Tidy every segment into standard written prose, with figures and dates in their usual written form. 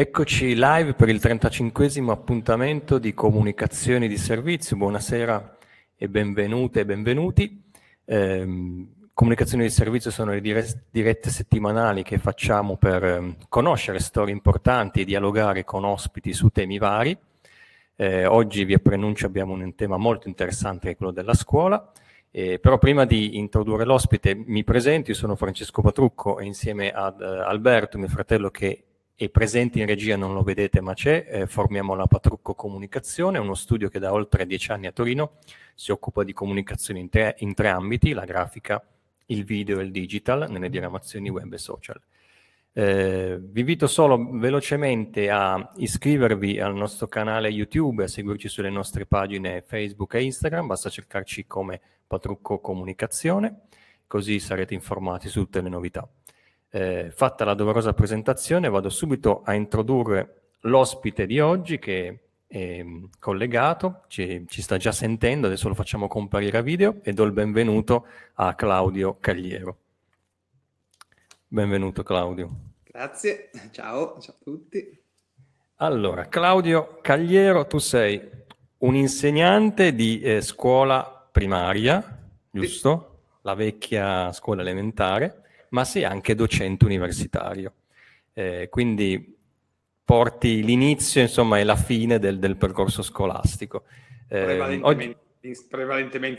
Eccoci live per il 35° appuntamento di Comunicazioni di Servizio. Buonasera e benvenute e benvenuti. Comunicazioni di Servizio sono le dirette settimanali che facciamo per conoscere storie importanti e dialogare con ospiti su temi vari. Oggi vi preannuncio abbiamo un tema molto interessante che è quello della scuola. Però prima di introdurre l'ospite mi presento, io sono Francesco Patrucco e insieme ad Alberto, mio fratello che è presente in regia, non lo vedete ma c'è, formiamo la Patrucco Comunicazione, uno studio che da oltre 10 anni a Torino si occupa di comunicazione in tre ambiti, la grafica, il video e il digital, nelle diramazioni web e social. Vi invito solo velocemente a iscrivervi al nostro canale YouTube, a seguirci sulle nostre pagine Facebook e Instagram, basta cercarci come Patrucco Comunicazione, così sarete informati su tutte le novità. Fatta la doverosa presentazione, vado subito a introdurre l'ospite di oggi che è collegato, ci sta già sentendo, adesso lo facciamo comparire a video e do il benvenuto a Claudio Cagliero. Benvenuto Claudio. Grazie, ciao a tutti. Allora, Claudio Cagliero, tu sei un insegnante di scuola primaria, giusto? Sì. La vecchia scuola elementare, ma sei anche docente universitario. Quindi porti l'inizio, insomma, e la fine del percorso scolastico. Prevalentemente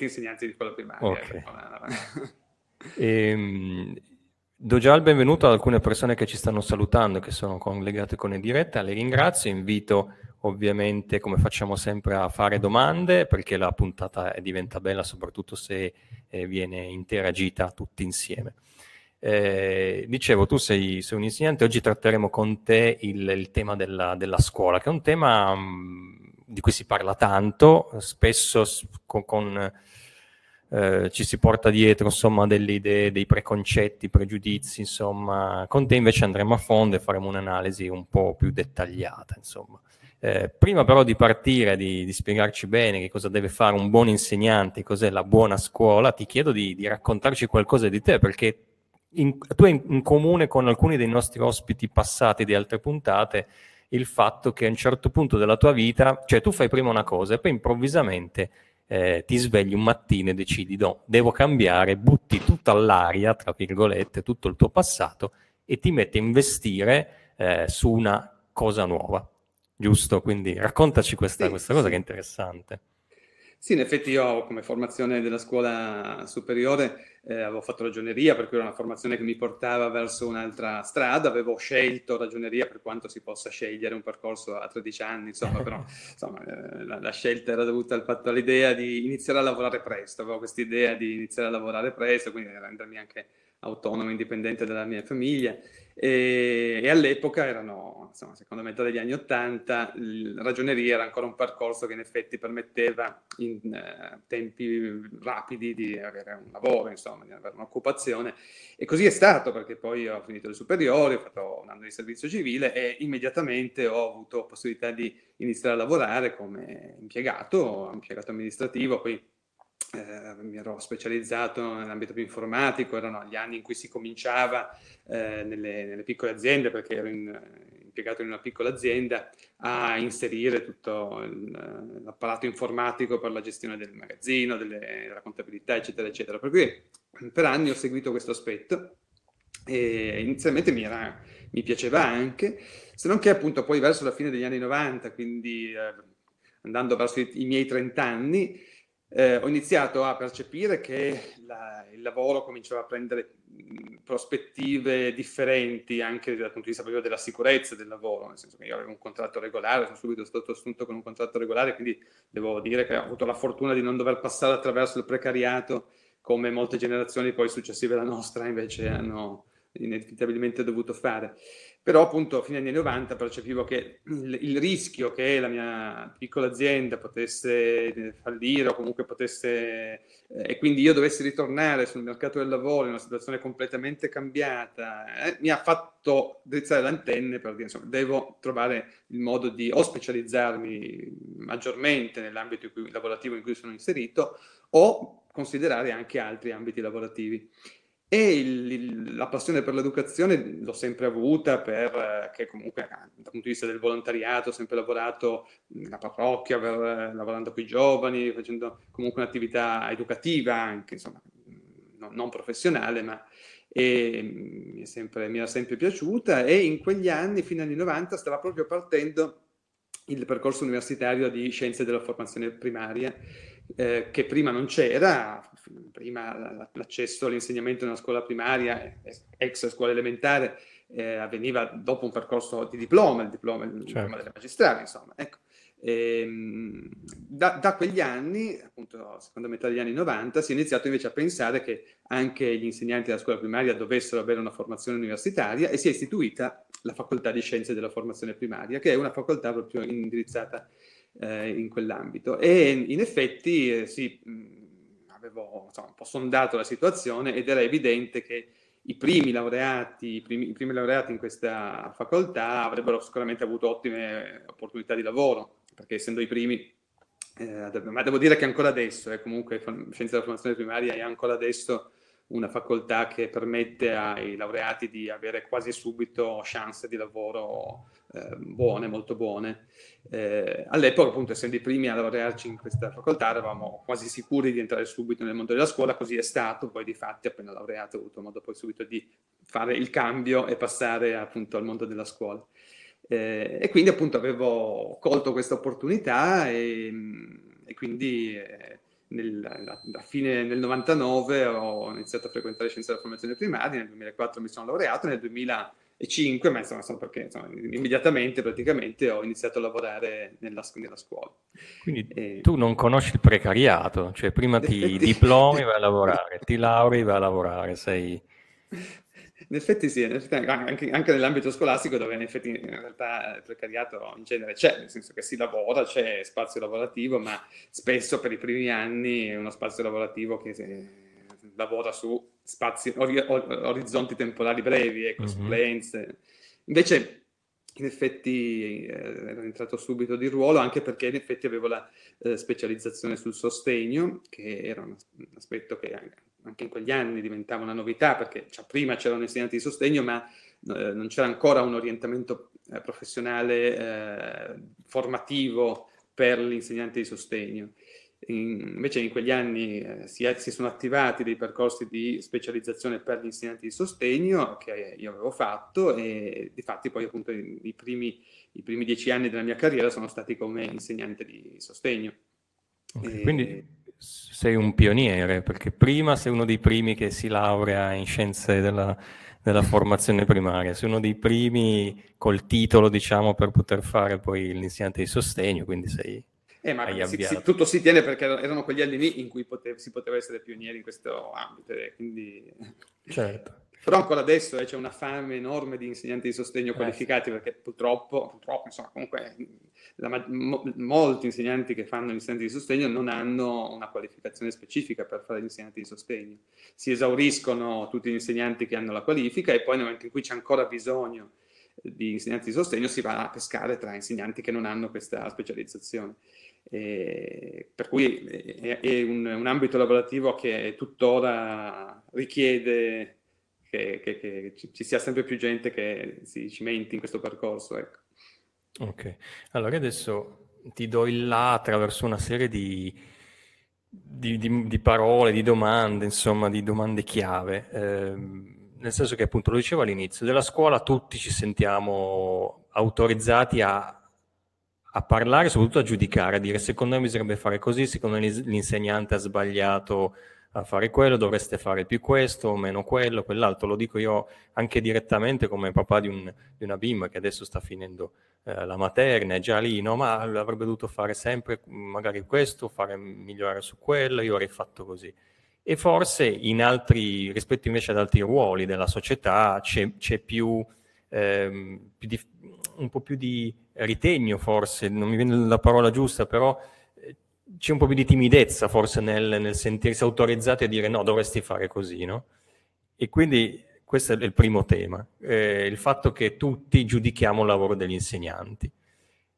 insegnanti di scuola primaria. Okay. Do già il benvenuto ad alcune persone che ci stanno salutando, che sono collegate con le dirette, le ringrazio, invito ovviamente, come facciamo sempre, a fare domande, perché la puntata diventa bella soprattutto se viene interagita tutti insieme. Dicevo, tu sei un insegnante, oggi tratteremo con te il tema della scuola, che è un tema di cui si parla tanto, spesso ci si porta dietro, insomma, delle idee, dei preconcetti, pregiudizi, insomma. Con te invece andremo a fondo e faremo un'analisi un po' più dettagliata, insomma. Prima però di partire, di spiegarci bene che cosa deve fare un buon insegnante, cos'è la buona scuola, ti chiedo di raccontarci qualcosa di te, perché tu hai in comune con alcuni dei nostri ospiti passati di altre puntate il fatto che a un certo punto della tua vita, cioè tu fai prima una cosa e poi improvvisamente ti svegli un mattino e decidi no, devo cambiare, butti tutto all'aria, tra virgolette, tutto il tuo passato e ti metti a investire su una cosa nuova, giusto? Quindi raccontaci questa cosa che è interessante. Sì, in effetti io come formazione della scuola superiore avevo fatto ragioneria, per cui era una formazione che mi portava verso un'altra strada, avevo scelto ragioneria per quanto si possa scegliere un percorso a 13 anni, insomma, però insomma, la scelta era dovuta al fatto, all'idea di iniziare a lavorare presto, avevo questa idea di iniziare a lavorare presto, quindi rendermi anche autonomo, indipendente dalla mia famiglia. E all'epoca erano, insomma, secondo metà degli anni '80, la ragioneria era ancora un percorso che in effetti permetteva in tempi rapidi di avere un lavoro, insomma, di avere un'occupazione, e così è stato, perché poi ho finito le superiori, ho fatto un anno di servizio civile e immediatamente ho avuto possibilità di iniziare a lavorare come impiegato amministrativo. Poi mi ero specializzato nell'ambito più informatico, erano gli anni in cui si cominciava nelle piccole aziende, perché ero impiegato in una piccola azienda, a inserire tutto l'apparato informatico per la gestione del magazzino, della contabilità, eccetera, eccetera. Per cui per anni ho seguito questo aspetto e inizialmente mi piaceva anche, se non che appunto poi verso la fine degli anni 90, quindi andando verso i miei 30 anni, ho iniziato a percepire che il lavoro cominciava a prendere prospettive differenti anche dal punto di vista proprio della sicurezza del lavoro, nel senso che io avevo un contratto regolare, sono subito stato assunto con un contratto regolare, quindi devo dire che ho avuto la fortuna di non dover passare attraverso il precariato come molte generazioni poi successive alla nostra invece hanno inevitabilmente dovuto fare. Però appunto a fine anni 90 percepivo che il rischio che la mia piccola azienda potesse fallire o comunque potesse e quindi io dovessi ritornare sul mercato del lavoro in una situazione completamente cambiata mi ha fatto drizzare le antenne, per dire, insomma, devo trovare il modo di o specializzarmi maggiormente nell'ambito lavorativo in cui sono inserito o considerare anche altri ambiti lavorativi. E la passione per l'educazione l'ho sempre avuta, perché comunque dal punto di vista del volontariato ho sempre lavorato nella parrocchia, lavorando con i giovani, facendo comunque un'attività educativa anche, insomma, non professionale, ma mi era sempre piaciuta. E in quegli anni, fino agli anni 90, stava proprio partendo il percorso universitario di Scienze della Formazione Primaria, che prima non c'era. Prima l'accesso all'insegnamento nella scuola primaria, ex scuola elementare, avveniva dopo un percorso di diploma, certo, il diploma delle magistrali, insomma. Ecco. Da quegli anni, appunto, seconda metà degli anni 90, si è iniziato invece a pensare che anche gli insegnanti della scuola primaria dovessero avere una formazione universitaria, e si è istituita la facoltà di Scienze della Formazione Primaria, che è una facoltà proprio indirizzata in quell'ambito. E in effetti avevo, insomma, un po' sondato la situazione, ed era evidente che i primi laureati in questa facoltà avrebbero sicuramente avuto ottime opportunità di lavoro, perché essendo i primi, ma devo dire che ancora adesso, comunque Scienze della Formazione Primaria è ancora adesso una facoltà che permette ai laureati di avere quasi subito chance di lavoro buone, molto buone. All'epoca, appunto, essendo i primi a laurearci in questa facoltà, eravamo quasi sicuri di entrare subito nel mondo della scuola. Così è stato, poi di fatti appena laureato ho avuto modo poi subito di fare il cambio e passare appunto al mondo della scuola. E quindi appunto avevo colto questa opportunità e quindi... Nel 99 ho iniziato a frequentare Scienze della Formazione Primaria, nel 2004 mi sono laureato, nel 2005, ma insomma, perché immediatamente praticamente ho iniziato a lavorare nella scuola. Quindi tu non conosci il precariato, cioè prima ti diplomi, vai a lavorare, ti lauri, vai a lavorare, sei... In effetti sì, anche nell'ambito scolastico, dove in effetti in realtà il precariato in genere c'è, nel senso che si lavora, c'è spazio lavorativo, ma spesso per i primi anni è uno spazio lavorativo che lavora su spazi, orizzonti temporali brevi, supplenze. Invece in effetti ero entrato subito di ruolo, anche perché in effetti avevo la specializzazione sul sostegno, che era un aspetto che... anche in quegli anni diventava una novità, perché prima c'erano insegnanti di sostegno, ma non c'era ancora un orientamento professionale formativo per gli insegnanti di sostegno. Invece in quegli anni si sono attivati dei percorsi di specializzazione per gli insegnanti di sostegno, che io avevo fatto, e difatti poi appunto i primi 10 anni della mia carriera sono stati come insegnante di sostegno. Okay, quindi... sei un pioniere, perché prima sei uno dei primi che si laurea in Scienze della Formazione Primaria, sei uno dei primi col titolo, diciamo, per poter fare poi l'insegnante di sostegno, quindi sei... ma tutto si tiene, perché erano quegli anni lì in cui si poteva essere pionieri in questo ambito, quindi... Certo. Però ancora adesso c'è una fame enorme di insegnanti di sostegno qualificati, perché purtroppo insomma, comunque... molti insegnanti che fanno gli insegnanti di sostegno non hanno una qualificazione specifica per fare gli insegnanti di sostegno. Si esauriscono tutti gli insegnanti che hanno la qualifica, e poi nel momento in cui c'è ancora bisogno di insegnanti di sostegno si va a pescare tra insegnanti che non hanno questa specializzazione. Per cui è un ambito lavorativo che tuttora richiede che ci sia sempre più gente che si cimenti in questo percorso, ecco. Ok, allora adesso ti do il là attraverso una serie di parole, di domande, insomma, di domande chiave, nel senso che appunto lo dicevo all'inizio, della scuola tutti ci sentiamo autorizzati a parlare, soprattutto a giudicare, a dire secondo me bisognerebbe fare così, secondo me l'insegnante ha sbagliato a fare quello, dovreste fare più questo o meno quello, quell'altro. Lo dico io anche direttamente come papà di una bimba che adesso sta finendo la materna, è già lì, no? Ma avrebbe dovuto fare sempre magari questo, fare migliorare su quello, io avrei fatto così. E forse in altri, rispetto invece ad altri ruoli della società, c'è più, un po' più di ritegno, forse, non mi viene la parola giusta, però c'è un po' più di timidezza forse nel sentirsi autorizzati a dire no, dovresti fare così, no? E quindi questo è il primo tema, il fatto che tutti giudichiamo il lavoro degli insegnanti,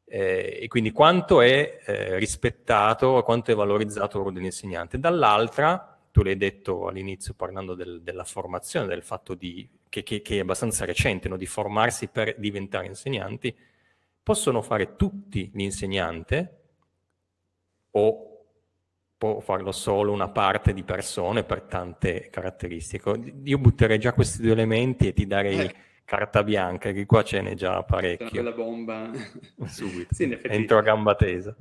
e quindi quanto è rispettato, quanto è valorizzato il lavoro dell'insegnante. Dall'altra, tu l'hai detto all'inizio parlando della formazione, del fatto che è abbastanza recente, no? Di formarsi per diventare insegnanti. Possono fare tutti l'insegnante o può farlo solo una parte di persone per tante caratteristiche? Io butterei già questi due elementi e ti darei carta bianca, che qua ce n'è già parecchio. Una bella bomba. Subito, sì, in effetti, entro a gamba tesa.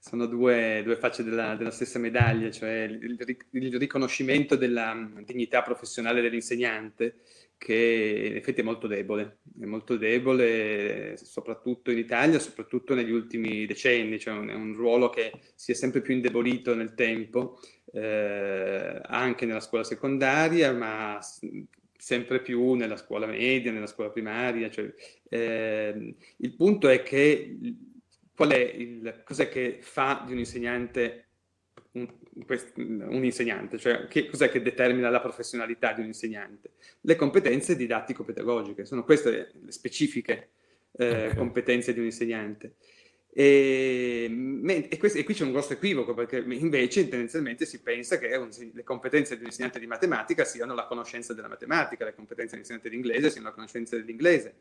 Sono due facce della stessa medaglia, cioè il riconoscimento della dignità professionale dell'insegnante, che in effetti è molto debole soprattutto in Italia, soprattutto negli ultimi decenni, cioè è un ruolo che si è sempre più indebolito nel tempo, anche nella scuola secondaria, ma sempre più nella scuola media, nella scuola primaria. Cioè, il punto è che cos'è che fa di un insegnante un insegnante, cioè cos'è che determina la professionalità di un insegnante? Le competenze didattico-pedagogiche, sono queste le specifiche competenze di un insegnante. E qui c'è un grosso equivoco, perché invece tendenzialmente si pensa che le competenze di un insegnante di matematica siano la conoscenza della matematica, le competenze di un insegnante di inglese siano la conoscenza dell'inglese,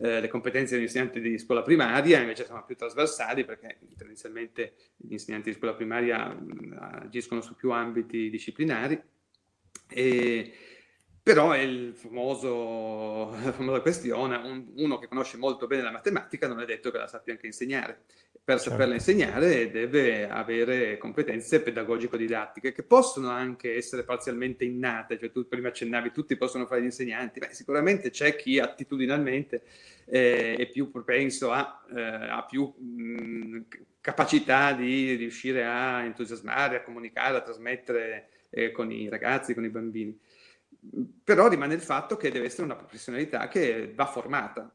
le competenze di un insegnante di scuola primaria invece sono più trasversali, perché tendenzialmente gli insegnanti di scuola primaria agiscono su più ambiti disciplinari. Però è la famosa questione, uno che conosce molto bene la matematica non è detto che la sappia anche insegnare. Per saperla insegnare deve avere competenze pedagogico-didattiche, che possono anche essere parzialmente innate, cioè tu prima accennavi, tutti possono fare gli insegnanti. Beh, sicuramente c'è chi attitudinalmente è più propenso a più capacità di riuscire a entusiasmare, a comunicare, a trasmettere con i ragazzi, con i bambini. Però rimane il fatto che deve essere una professionalità che va formata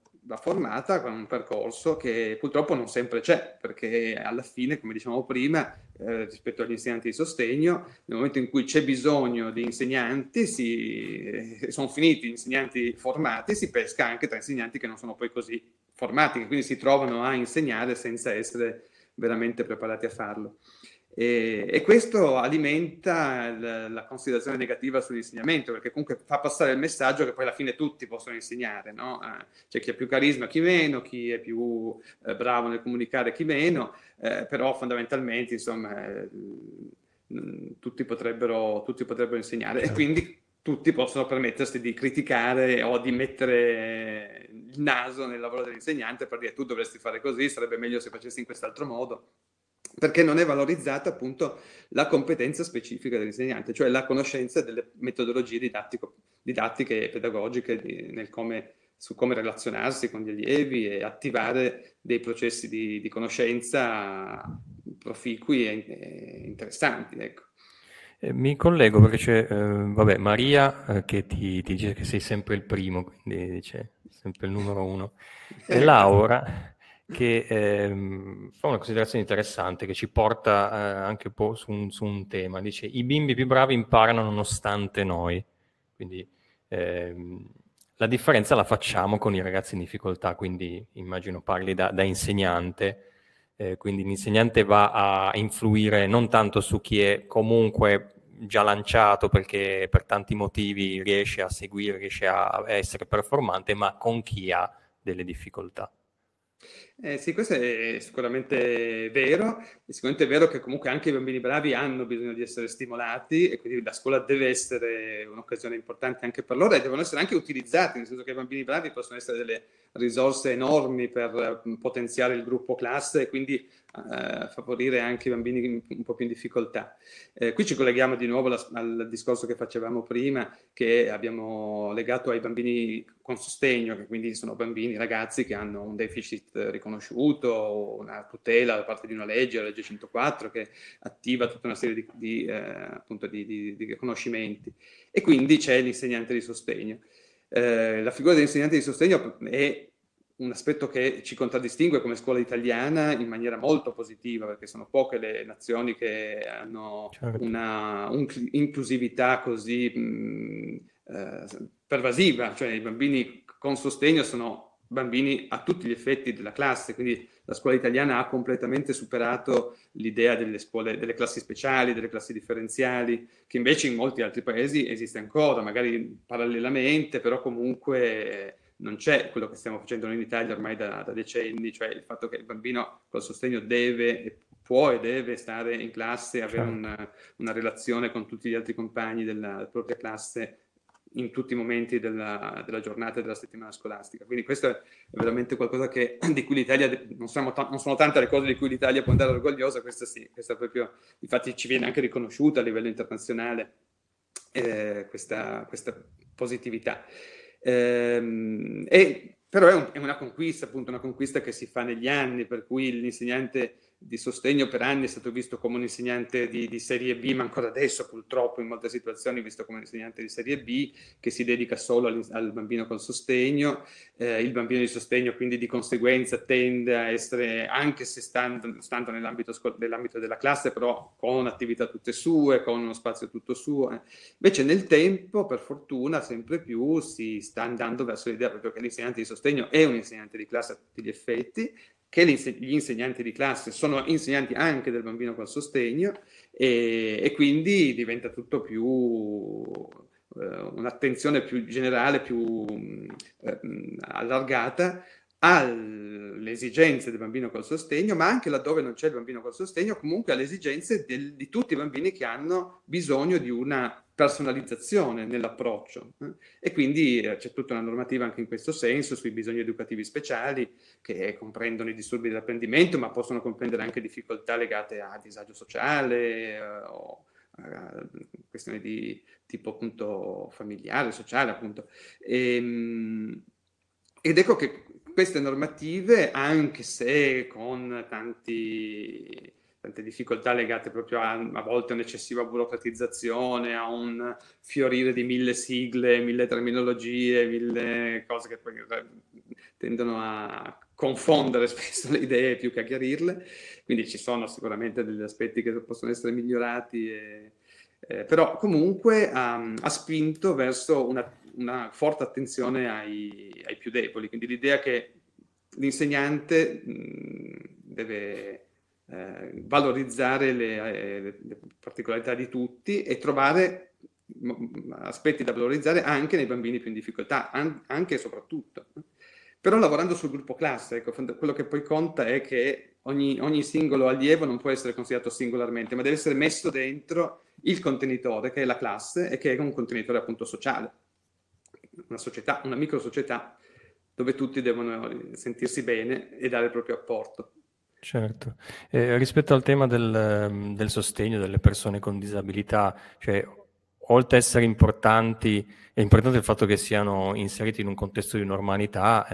con un percorso che purtroppo non sempre c'è, perché alla fine, come dicevamo prima, rispetto agli insegnanti di sostegno, nel momento in cui c'è bisogno di insegnanti, sono finiti gli insegnanti formati, si pesca anche tra insegnanti che non sono poi così formati, che quindi si trovano a insegnare senza essere veramente preparati a farlo. E questo alimenta la considerazione negativa sull'insegnamento, perché comunque fa passare il messaggio che poi alla fine tutti possono insegnare, no? C'è chi ha più carisma, chi meno, chi è più bravo nel comunicare, chi meno, però fondamentalmente, insomma, tutti potrebbero insegnare, e quindi tutti possono permettersi di criticare o di mettere il naso nel lavoro dell'insegnante per dire tu dovresti fare così, sarebbe meglio se facessi in quest'altro modo. Perché non è valorizzata appunto la competenza specifica dell'insegnante, cioè la conoscenza delle metodologie didattiche e pedagogiche su come relazionarsi con gli allievi e attivare dei processi di conoscenza proficui e interessanti. Ecco. Mi collego perché c'è Maria che ti dice che sei sempre il primo, quindi dice sempre il numero uno, e Laura... che fa una considerazione interessante che ci porta anche un po' su un tema. Dice: i bimbi più bravi imparano nonostante noi, quindi la differenza la facciamo con i ragazzi in difficoltà, quindi immagino parli da insegnante, quindi l'insegnante va a influire non tanto su chi è comunque già lanciato perché per tanti motivi riesce a seguire, riesce a essere performante, ma con chi ha delle difficoltà. Sì, questo è sicuramente vero. È sicuramente vero che comunque anche i bambini bravi hanno bisogno di essere stimolati, e quindi la scuola deve essere un'occasione importante anche per loro, e devono essere anche utilizzati, nel senso che i bambini bravi possono essere delle risorse enormi per potenziare il gruppo classe e quindi favorire anche i bambini un po' più in difficoltà. Qui ci colleghiamo di nuovo al discorso che facevamo prima, che abbiamo legato ai bambini con sostegno, che quindi sono bambini, ragazzi che hanno un deficit riconosciuto, una tutela da parte di una legge, la legge 104, che attiva tutta una serie di riconoscimenti, e quindi c'è l'insegnante di sostegno. La figura dell'insegnante di sostegno è un aspetto che ci contraddistingue come scuola italiana in maniera molto positiva, perché sono poche le nazioni che hanno un'inclusività così pervasiva, cioè i bambini con sostegno sono bambini a tutti gli effetti della classe, quindi la scuola italiana ha completamente superato l'idea delle scuole, delle classi speciali, delle classi differenziali, che invece in molti altri paesi esiste ancora, magari parallelamente, però comunque non c'è quello che stiamo facendo noi in Italia ormai da decenni, cioè il fatto che il bambino col sostegno deve, può e deve stare in classe, avere una relazione con tutti gli altri compagni della propria classe in tutti i momenti della giornata e della settimana scolastica. Quindi questo è veramente qualcosa di cui l'Italia, non sono tante le cose di cui l'Italia può andare orgogliosa, questa sì, questa proprio, infatti ci viene anche riconosciuta a livello internazionale questa positività. Però è una conquista, appunto, una conquista che si fa negli anni, per cui l'insegnante di sostegno per anni è stato visto come un insegnante di serie B, ma ancora adesso purtroppo in molte situazioni è visto come un insegnante di serie B che si dedica solo al bambino con sostegno. Il bambino di sostegno quindi di conseguenza tende a essere, anche se stando nell'ambito della classe, però con attività tutte sue, con uno spazio tutto suo. Invece nel tempo, per fortuna, sempre più si sta andando verso l'idea proprio che l'insegnante di sostegno è un insegnante di classe a tutti gli effetti, che gli insegnanti di classe sono insegnanti anche del bambino con sostegno, e quindi diventa tutto più un'attenzione più generale, più allargata alle esigenze del bambino col sostegno, ma anche laddove non c'è il bambino col sostegno, comunque alle esigenze di tutti i bambini che hanno bisogno di una personalizzazione nell'approccio. E quindi c'è tutta una normativa anche in questo senso sui bisogni educativi speciali, che comprendono i disturbi dell'apprendimento, ma possono comprendere anche difficoltà legate a disagio sociale o questioni di tipo appunto familiare, sociale appunto. Ed ecco che queste normative, anche se con tante difficoltà legate proprio a volte a un'eccessiva burocratizzazione, a un fiorire di 1000 sigle, 1000 terminologie, 1000 cose che poi tendono a confondere spesso le idee più che a chiarirle, quindi ci sono sicuramente degli aspetti che possono essere migliorati, però comunque ha spinto verso una forte attenzione ai più deboli, quindi l'idea che l'insegnante deve valorizzare le particolarità di tutti e trovare aspetti da valorizzare anche nei bambini più in difficoltà, anche e soprattutto. Però lavorando sul gruppo classe, ecco, quello che poi conta è che ogni singolo allievo non può essere considerato singolarmente, ma deve essere messo dentro il contenitore, che è la classe, e che è un contenitore appunto sociale, una società, una micro società, dove tutti devono sentirsi bene e dare il proprio apporto. Certo. Rispetto al tema del sostegno delle persone con disabilità, cioè, oltre ad essere importanti, è importante il fatto che siano inseriti in un contesto di normalità.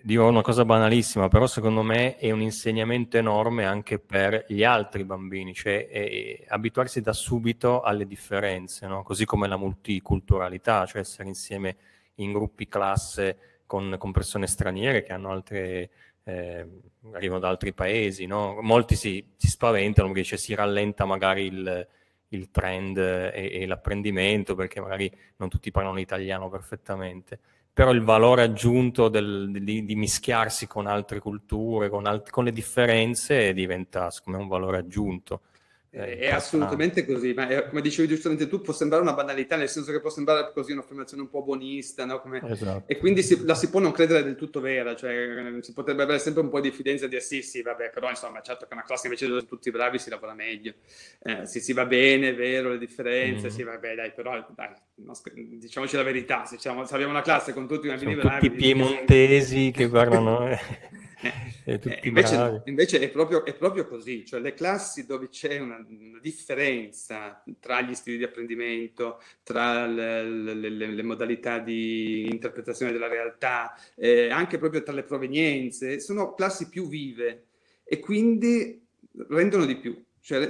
Dico una cosa banalissima, però secondo me è un insegnamento enorme anche per gli altri bambini, cioè abituarsi da subito alle differenze, no? Così come la multiculturalità, cioè essere insieme in gruppi classe con persone straniere che hanno altre... arrivano da altri paesi, no? Molti si spaventano perché si rallenta magari il trend e l'apprendimento, perché magari non tutti parlano l'italiano perfettamente, però il valore aggiunto di mischiarsi con altre culture, con le differenze, diventa come un valore aggiunto. È assolutamente così, ma come dicevi giustamente tu, può sembrare una banalità, nel senso che può sembrare così un'affermazione un po' buonista, no? Esatto. E quindi la si può non credere del tutto vera, cioè si potrebbe avere sempre un po' di diffidenza di sì, vabbè, però insomma, certo che una classe invece dove tutti bravi si lavora meglio, sì, va bene, è vero, le differenze, sì, vabbè, dai, però dai, diciamoci la verità, se abbiamo una classe con tutti i bambini bravi... Tutti piemontesi che parlano... Invece è proprio così, cioè le classi dove c'è una differenza tra gli stili di apprendimento, tra le modalità di interpretazione della realtà, anche proprio tra le provenienze, sono classi più vive e quindi rendono di più, cioè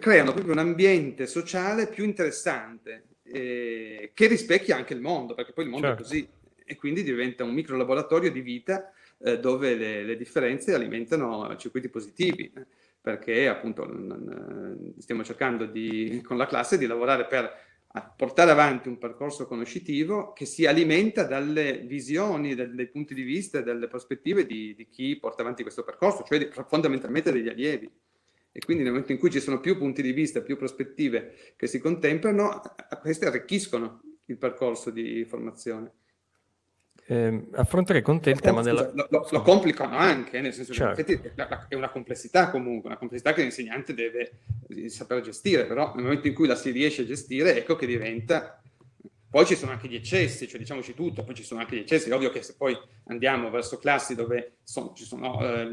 creano proprio un ambiente sociale più interessante, che rispecchia anche il mondo, perché poi il mondo certo. È così, e quindi diventa un micro laboratorio di vita dove le differenze alimentano circuiti positivi, perché appunto stiamo cercando con la classe di lavorare per a portare avanti un percorso conoscitivo che si alimenta dalle visioni, dai punti di vista, dalle prospettive di chi porta avanti questo percorso, cioè fondamentalmente degli allievi. E quindi nel momento in cui ci sono più punti di vista, più prospettive che si contemplano, queste arricchiscono il percorso di formazione. Affrontare con te il tema della... Lo complicano anche, nel senso che è una complessità comunque, una complessità che l'insegnante deve saper gestire, però nel momento in cui la si riesce a gestire, ecco che diventa... Poi ci sono anche gli eccessi, cioè diciamoci tutto, poi ci sono anche gli eccessi, è ovvio che se poi andiamo verso classi dove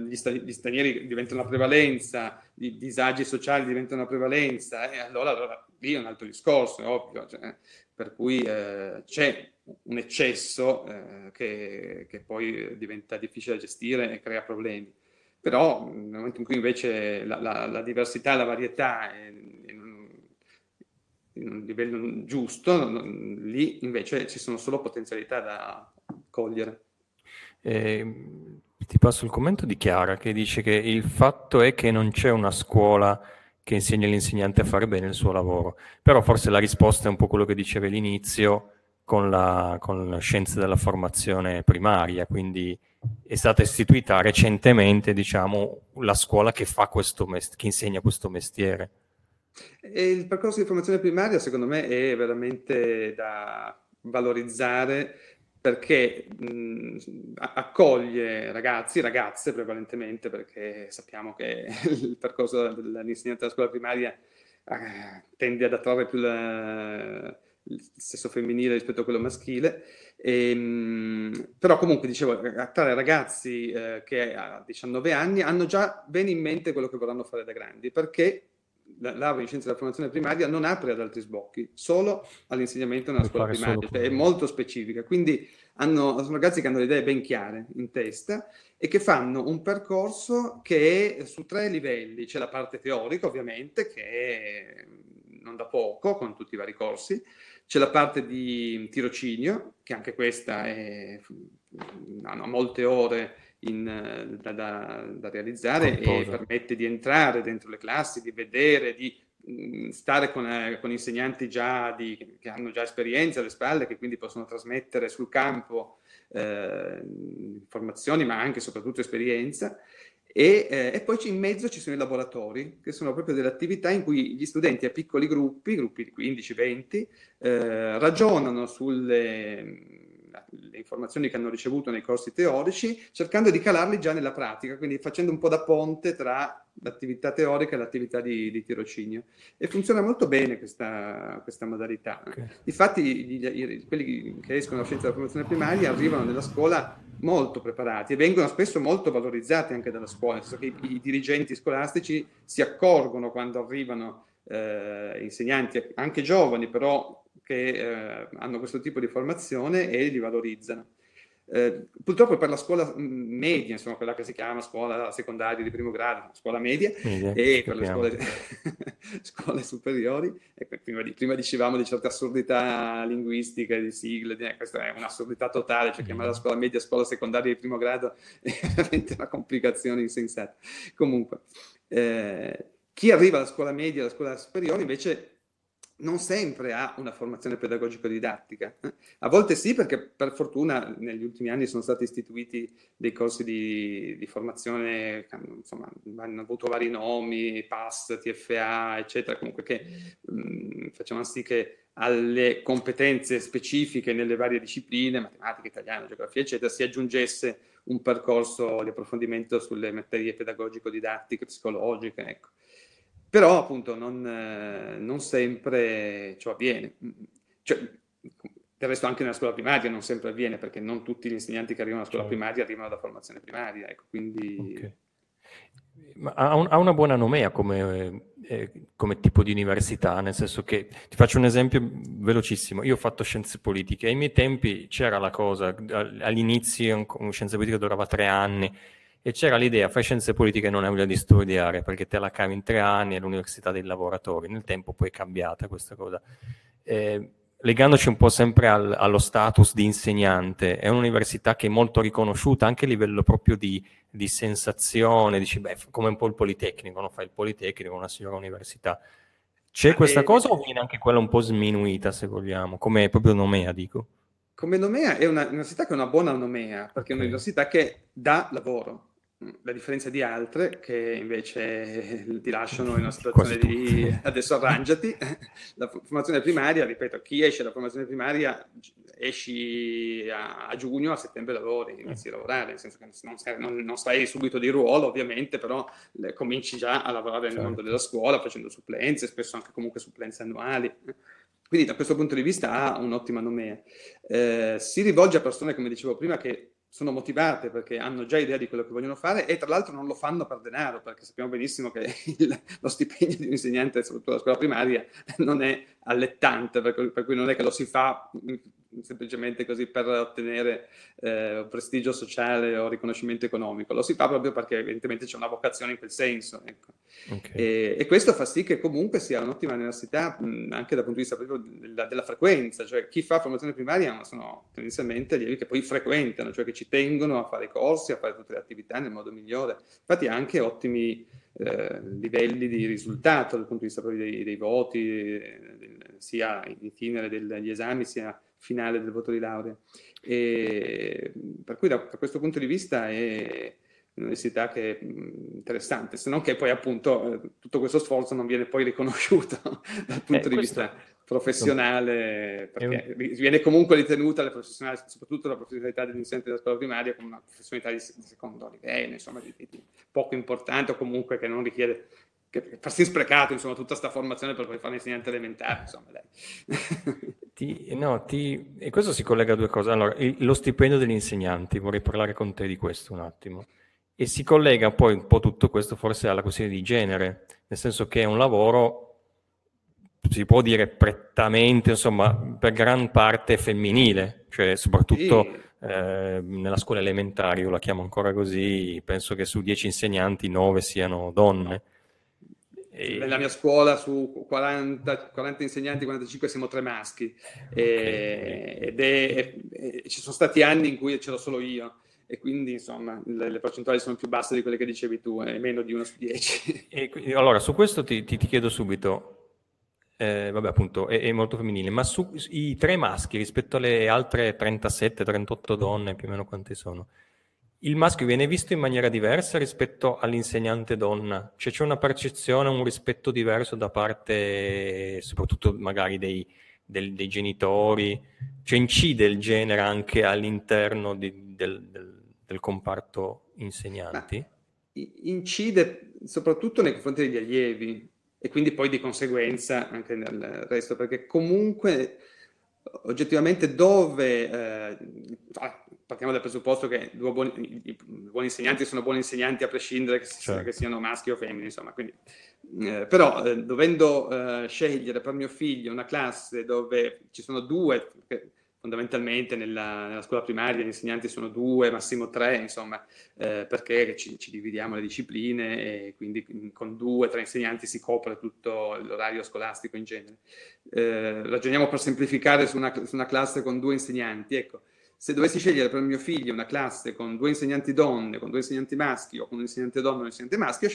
gli stranieri diventano la prevalenza, i disagi sociali diventano la prevalenza, e allora lì è un altro discorso, è ovvio, cioè, per cui c'è un eccesso che poi diventa difficile da gestire e crea problemi. Però nel momento in cui invece la diversità, la varietà è in un livello giusto, lì invece ci sono solo potenzialità da cogliere. Ti passo il commento di Chiara, che dice che il fatto è che non c'è una scuola che insegna l'insegnante a fare bene il suo lavoro, però forse la risposta è un po' quello che dicevi all'inizio con la scienza della formazione primaria, quindi è stata istituita recentemente, diciamo, la scuola che fa che insegna questo mestiere. E il percorso di formazione primaria secondo me è veramente da valorizzare, perché accoglie ragazzi, ragazze prevalentemente, perché sappiamo che il percorso dell'insegnante della scuola primaria tende ad attrarre più il sesso femminile rispetto a quello maschile, però comunque dicevo, attrarre ragazzi che a 19 anni hanno già bene in mente quello che vorranno fare da grandi, perché la laurea in scienze della formazione primaria non apre ad altri sbocchi, solo all'insegnamento nella scuola primaria, cioè è molto specifica, quindi sono ragazzi che hanno le idee ben chiare in testa e che fanno un percorso che è su 3 livelli. C'è la parte teorica ovviamente, che è non da poco con tutti i vari corsi, c'è la parte di tirocinio, che anche questa ha molte ore da realizzare, e permette di entrare dentro le classi, di vedere, di stare con insegnanti che hanno già esperienza alle spalle, che quindi possono trasmettere sul campo informazioni, ma anche e soprattutto esperienza. E poi in mezzo ci sono i laboratori, che sono proprio delle attività in cui gli studenti a piccoli gruppi di 15-20, ragionano sulle informazioni che hanno ricevuto nei corsi teorici, cercando di calarli già nella pratica, quindi facendo un po' da ponte tra l'attività teorica e l'attività di tirocinio, e funziona molto bene questa modalità. Okay. Difatti quelli che escono dalla scienza della formazione primaria arrivano nella scuola molto preparati e vengono spesso molto valorizzati anche dalla scuola, nel senso che i dirigenti scolastici si accorgono quando arrivano insegnanti anche giovani però che hanno questo tipo di formazione, e li valorizzano. Purtroppo per la scuola media, insomma, quella che si chiama scuola secondaria di primo grado, scuola media e per le scuole superiori, e prima dicevamo di certe assurdità linguistiche, di sigle, questa è un'assurdità totale, cioè chiamare la scuola media scuola secondaria di primo grado è veramente una complicazione insensata. Comunque, chi arriva alla scuola media e alla scuola superiore invece non sempre ha una formazione pedagogico-didattica. A volte sì, perché per fortuna negli ultimi anni sono stati istituiti dei corsi di formazione che hanno avuto vari nomi, PAS, TFA, eccetera, comunque che facevano sì che alle competenze specifiche nelle varie discipline, matematica, italiano, geografia, eccetera, si aggiungesse un percorso di approfondimento sulle materie pedagogico-didattiche, psicologiche, ecco. Però appunto non sempre ciò avviene, cioè, del resto anche nella scuola primaria non sempre avviene, perché non tutti gli insegnanti che arrivano alla scuola primaria arrivano da formazione primaria, ecco, quindi... Okay. Ma ha una buona nomea come tipo di università, nel senso che, ti faccio un esempio velocissimo, io ho fatto scienze politiche, ai miei tempi c'era la cosa, all'inizio scienze politiche durava 3 anni, e c'era l'idea, fai scienze politiche e non hai voglia di studiare perché te la cavi in 3 anni, è l'università dei lavoratori. Nel tempo poi è cambiata questa cosa. Legandoci un po' sempre allo status di insegnante, è un'università che è molto riconosciuta anche a livello proprio di sensazione, dici, come un po' il Politecnico, no? Fai il Politecnico, una signora università. C'è questa cosa o viene anche quella un po' sminuita, se vogliamo, come proprio nomea, dico? Come nomea è una università che è una buona nomea, perché è un'università che dà lavoro, la differenza di altre che invece ti lasciano in una situazione di adesso arrangiati. La formazione primaria, ripeto, chi esce dalla formazione primaria esci a giugno, a settembre lavori, inizi a lavorare, nel senso che non stai subito di ruolo ovviamente, però cominci già a lavorare nel mondo della scuola facendo supplenze, spesso anche comunque supplenze annuali. Quindi da questo punto di vista ha un'ottima nomea. Si rivolge a persone, come dicevo prima, che sono motivate perché hanno già idea di quello che vogliono fare e tra l'altro non lo fanno per denaro, perché sappiamo benissimo che lo stipendio di un insegnante, soprattutto alla scuola primaria, non è allettante, per cui non è che lo si fa semplicemente così per ottenere prestigio sociale o riconoscimento economico, lo si fa proprio perché evidentemente c'è una vocazione in quel senso, ecco. Okay. E questo fa sì che comunque sia un'ottima università anche dal punto di vista proprio della frequenza, cioè chi fa formazione primaria sono tendenzialmente allievi che poi frequentano, cioè che ci tengono a fare i corsi, a fare tutte le attività nel modo migliore, infatti anche ottimi livelli di risultato dal punto di vista proprio dei voti, sia in itinere degli esami sia finale del voto di laurea, e per cui da questo punto di vista è un'università che è interessante, se non che poi appunto tutto questo sforzo non viene poi riconosciuto dal punto di vista professionale, perché viene comunque ritenuta la professionalità, soprattutto la professionalità dell'insegnante della scuola primaria, come una professionalità di secondo livello, insomma di poco importante o comunque che non richiede, che farsi sprecato insomma tutta sta formazione per poi fare l'insegnante elementare, insomma dai. E questo si collega a due cose. Allora, lo stipendio degli insegnanti, vorrei parlare con te di questo un attimo, e si collega poi un po' tutto questo forse alla questione di genere, nel senso che è un lavoro, si può dire prettamente, insomma, per gran parte femminile, cioè soprattutto nella scuola elementare, io la chiamo ancora così, penso che su 10 insegnanti 9 siano donne. Nella mia scuola su 40 insegnanti, 45 siamo 3 maschi, ed ci sono stati anni in cui c'ero solo io e quindi insomma le percentuali sono più basse di quelle che dicevi tu, è meno di 1 su 10. E allora su questo ti chiedo subito, vabbè appunto è molto femminile, ma su i 3 maschi rispetto alle altre 37-38 donne più o meno quante sono? Il maschio viene visto in maniera diversa rispetto all'insegnante donna? Cioè c'è una percezione, un rispetto diverso da parte soprattutto magari dei genitori? Cioè incide il genere anche all'interno del comparto insegnanti? Ma incide soprattutto nei confronti degli allievi e quindi poi di conseguenza anche nel resto, perché comunque oggettivamente dove partiamo dal presupposto che i buoni insegnanti sono buoni insegnanti a prescindere che siano maschi o femmine, insomma, quindi però dovendo scegliere per mio figlio una classe dove ci sono 2, perché fondamentalmente nella scuola primaria gli insegnanti sono 2, massimo 3, insomma, perché ci dividiamo le discipline e quindi con 2-3 insegnanti si copre tutto l'orario scolastico in genere. Ragioniamo per semplificare su una classe con 2 insegnanti, ecco. Se dovessi scegliere per mio figlio una classe con 2 insegnanti donne, con 2 insegnanti maschi, o con un insegnante donna e un insegnante maschio,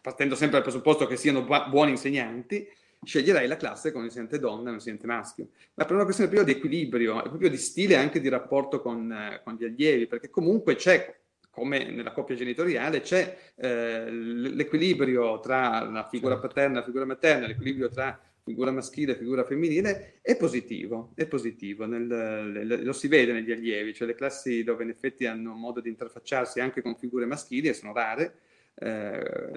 partendo sempre dal presupposto che siano buoni insegnanti, sceglierei la classe con un insegnante donna e un insegnante maschio. Ma per una questione proprio di equilibrio, proprio di stile e anche di rapporto con gli allievi, perché comunque c'è, come nella coppia genitoriale, c'è l'equilibrio tra la figura paterna e la figura materna, l'equilibrio tra figura maschile e figura femminile è positivo. Lo si vede negli allievi, cioè le classi dove in effetti hanno modo di interfacciarsi anche con figure maschili, e sono rare,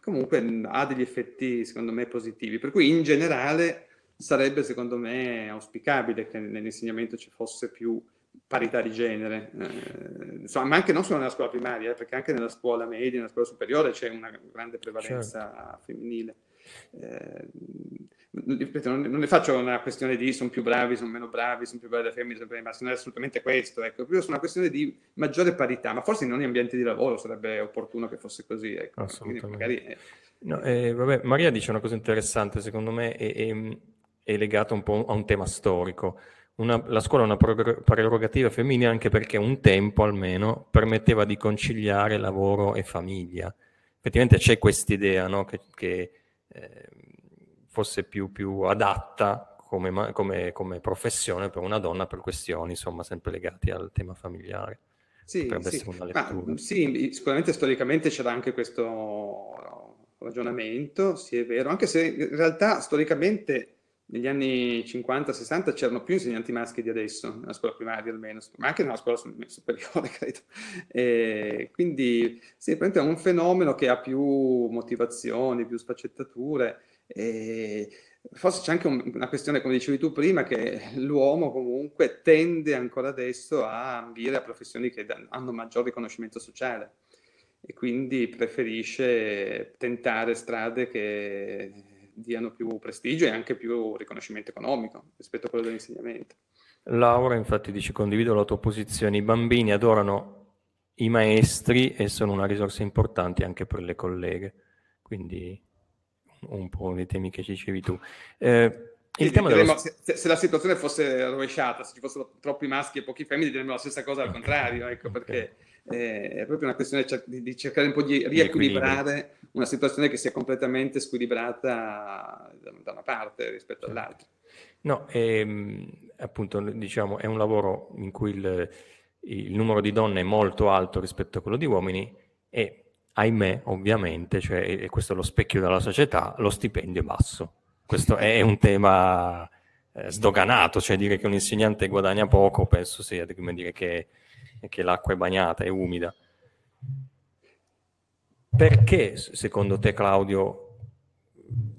comunque ha degli effetti secondo me positivi, per cui in generale sarebbe secondo me auspicabile che nell'insegnamento ci fosse più parità di genere, insomma, ma anche non solo nella scuola primaria, perché anche nella scuola media, nella scuola superiore c'è una grande prevalenza femminile. Non ne faccio una questione di sono più bravi, sono meno bravi, sono più bravi le femmine, sono più bravi maschi, non è assolutamente questo, ecco, più su una questione di maggiore parità, ma forse in ogni ambiente di lavoro sarebbe opportuno che fosse così, ecco. Assolutamente. Magari vabbè, Maria dice una cosa interessante, secondo me è legata un po' a un tema storico. La scuola è una prerogativa femminile anche perché un tempo almeno permetteva di conciliare lavoro e famiglia. Effettivamente c'è quest'idea, no? che fosse più adatta come professione per una donna, per questioni insomma sempre legate al tema familiare. Sì. Ma, sì, sicuramente storicamente c'era anche questo ragionamento, sì è vero, anche se in realtà storicamente negli anni 50-60 c'erano più insegnanti maschi di adesso, nella scuola primaria almeno, ma anche nella scuola superiore credo, e quindi sì, è un fenomeno che ha più motivazioni, più sfaccettature, e forse c'è anche una questione, come dicevi tu prima, che l'uomo comunque tende ancora adesso a ambire a professioni che hanno maggior riconoscimento sociale e quindi preferisce tentare strade che diano più prestigio e anche più riconoscimento economico rispetto a quello dell'insegnamento. Laura infatti dice: condivido la tua posizione, i bambini adorano i maestri e sono una risorsa importante anche per le colleghe, quindi un po' dei temi che ci dicevi tu. Il tema dello... se la situazione fosse rovesciata, se ci fossero troppi maschi e pochi femmine, diremmo la stessa cosa al contrario, ecco, perché è proprio una questione di cercare un po' di riequilibrare una situazione che sia completamente squilibrata da una parte rispetto all'altra. No, appunto, diciamo, è un lavoro in cui il numero di donne è molto alto rispetto a quello di uomini e, ahimè, ovviamente, cioè, e questo è lo specchio della società, lo stipendio è basso. Questo è un tema sdoganato, cioè dire che un insegnante guadagna poco, penso sia come dire che l'acqua è bagnata, è umida. Perché, secondo te, Claudio,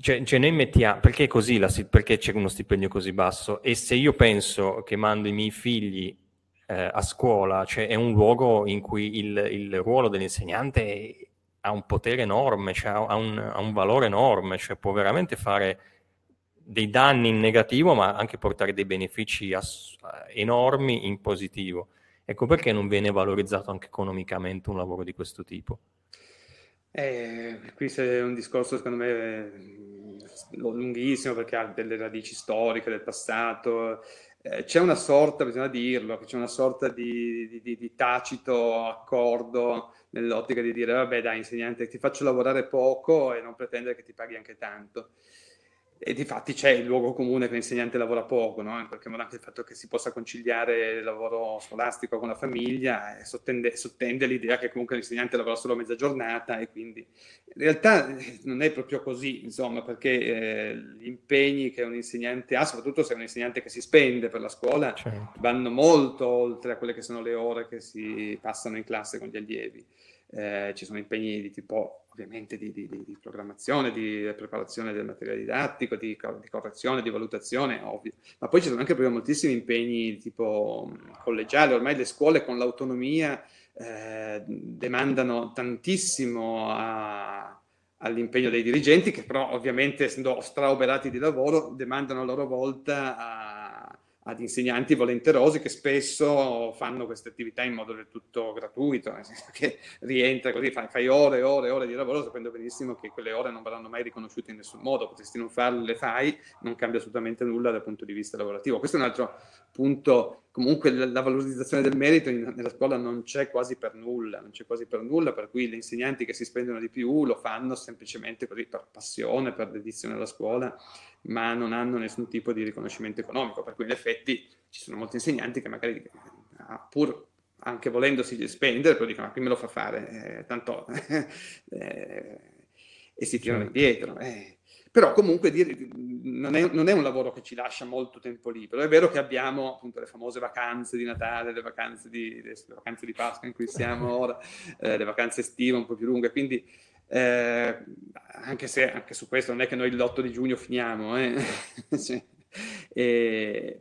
cioè noi mettiamo, perché è così, perché c'è uno stipendio così basso? E se io penso che mando i miei figli a scuola, cioè è un luogo in cui il ruolo dell'insegnante ha un potere enorme, cioè ha un valore enorme, cioè può veramente fare dei danni in negativo, ma anche portare dei benefici enormi in positivo. Ecco perché non viene valorizzato anche economicamente un lavoro di questo tipo. Qui c'è un discorso, secondo me, lunghissimo, perché ha delle radici storiche del passato. C'è una sorta, bisogna dirlo, che c'è una sorta di tacito accordo nell'ottica di dire: vabbè dai insegnante, ti faccio lavorare poco e non pretendere che ti paghi anche tanto. E difatti c'è il luogo comune che l'insegnante lavora poco, no? Perché anche il fatto che si possa conciliare il lavoro scolastico con la famiglia sottende l'idea che comunque l'insegnante lavora solo mezza giornata, e quindi in realtà non è proprio così, insomma, perché gli impegni che un insegnante ha, soprattutto se è un insegnante che si spende per la scuola, certo, vanno molto oltre a quelle che sono le ore che si passano in classe con gli allievi. Ci sono impegni di tipo, ovviamente, di programmazione, di preparazione del materiale didattico, di correzione, di valutazione, ovvio, ma poi ci sono anche proprio moltissimi impegni di tipo collegiale. Ormai le scuole con l'autonomia demandano tantissimo all'impegno dei dirigenti, che però ovviamente, essendo straoberati di lavoro, demandano a loro volta ad insegnanti volenterosi, che spesso fanno queste attività in modo del tutto gratuito, nel senso che rientra così, fai ore e ore e ore di lavoro, sapendo benissimo che quelle ore non verranno mai riconosciute in nessun modo, potresti non farle, le fai, non cambia assolutamente nulla dal punto di vista lavorativo. Questo è un altro punto. Comunque la valorizzazione del merito nella scuola non c'è quasi per nulla, per cui gli insegnanti che si spendono di più lo fanno semplicemente così, per passione, per dedizione alla scuola, ma non hanno nessun tipo di riconoscimento economico, per cui in effetti ci sono molti insegnanti che magari, pur anche volendosi spendere, poi dicono: ma qui me lo fa fare, tanto e si tirano indietro. Però comunque non è un lavoro che ci lascia molto tempo libero. È vero che abbiamo appunto le famose vacanze di Natale, le vacanze di Pasqua in cui siamo ora, le vacanze estive un po' più lunghe, quindi anche se anche su questo non è che noi l'8 di giugno finiamo, cioè,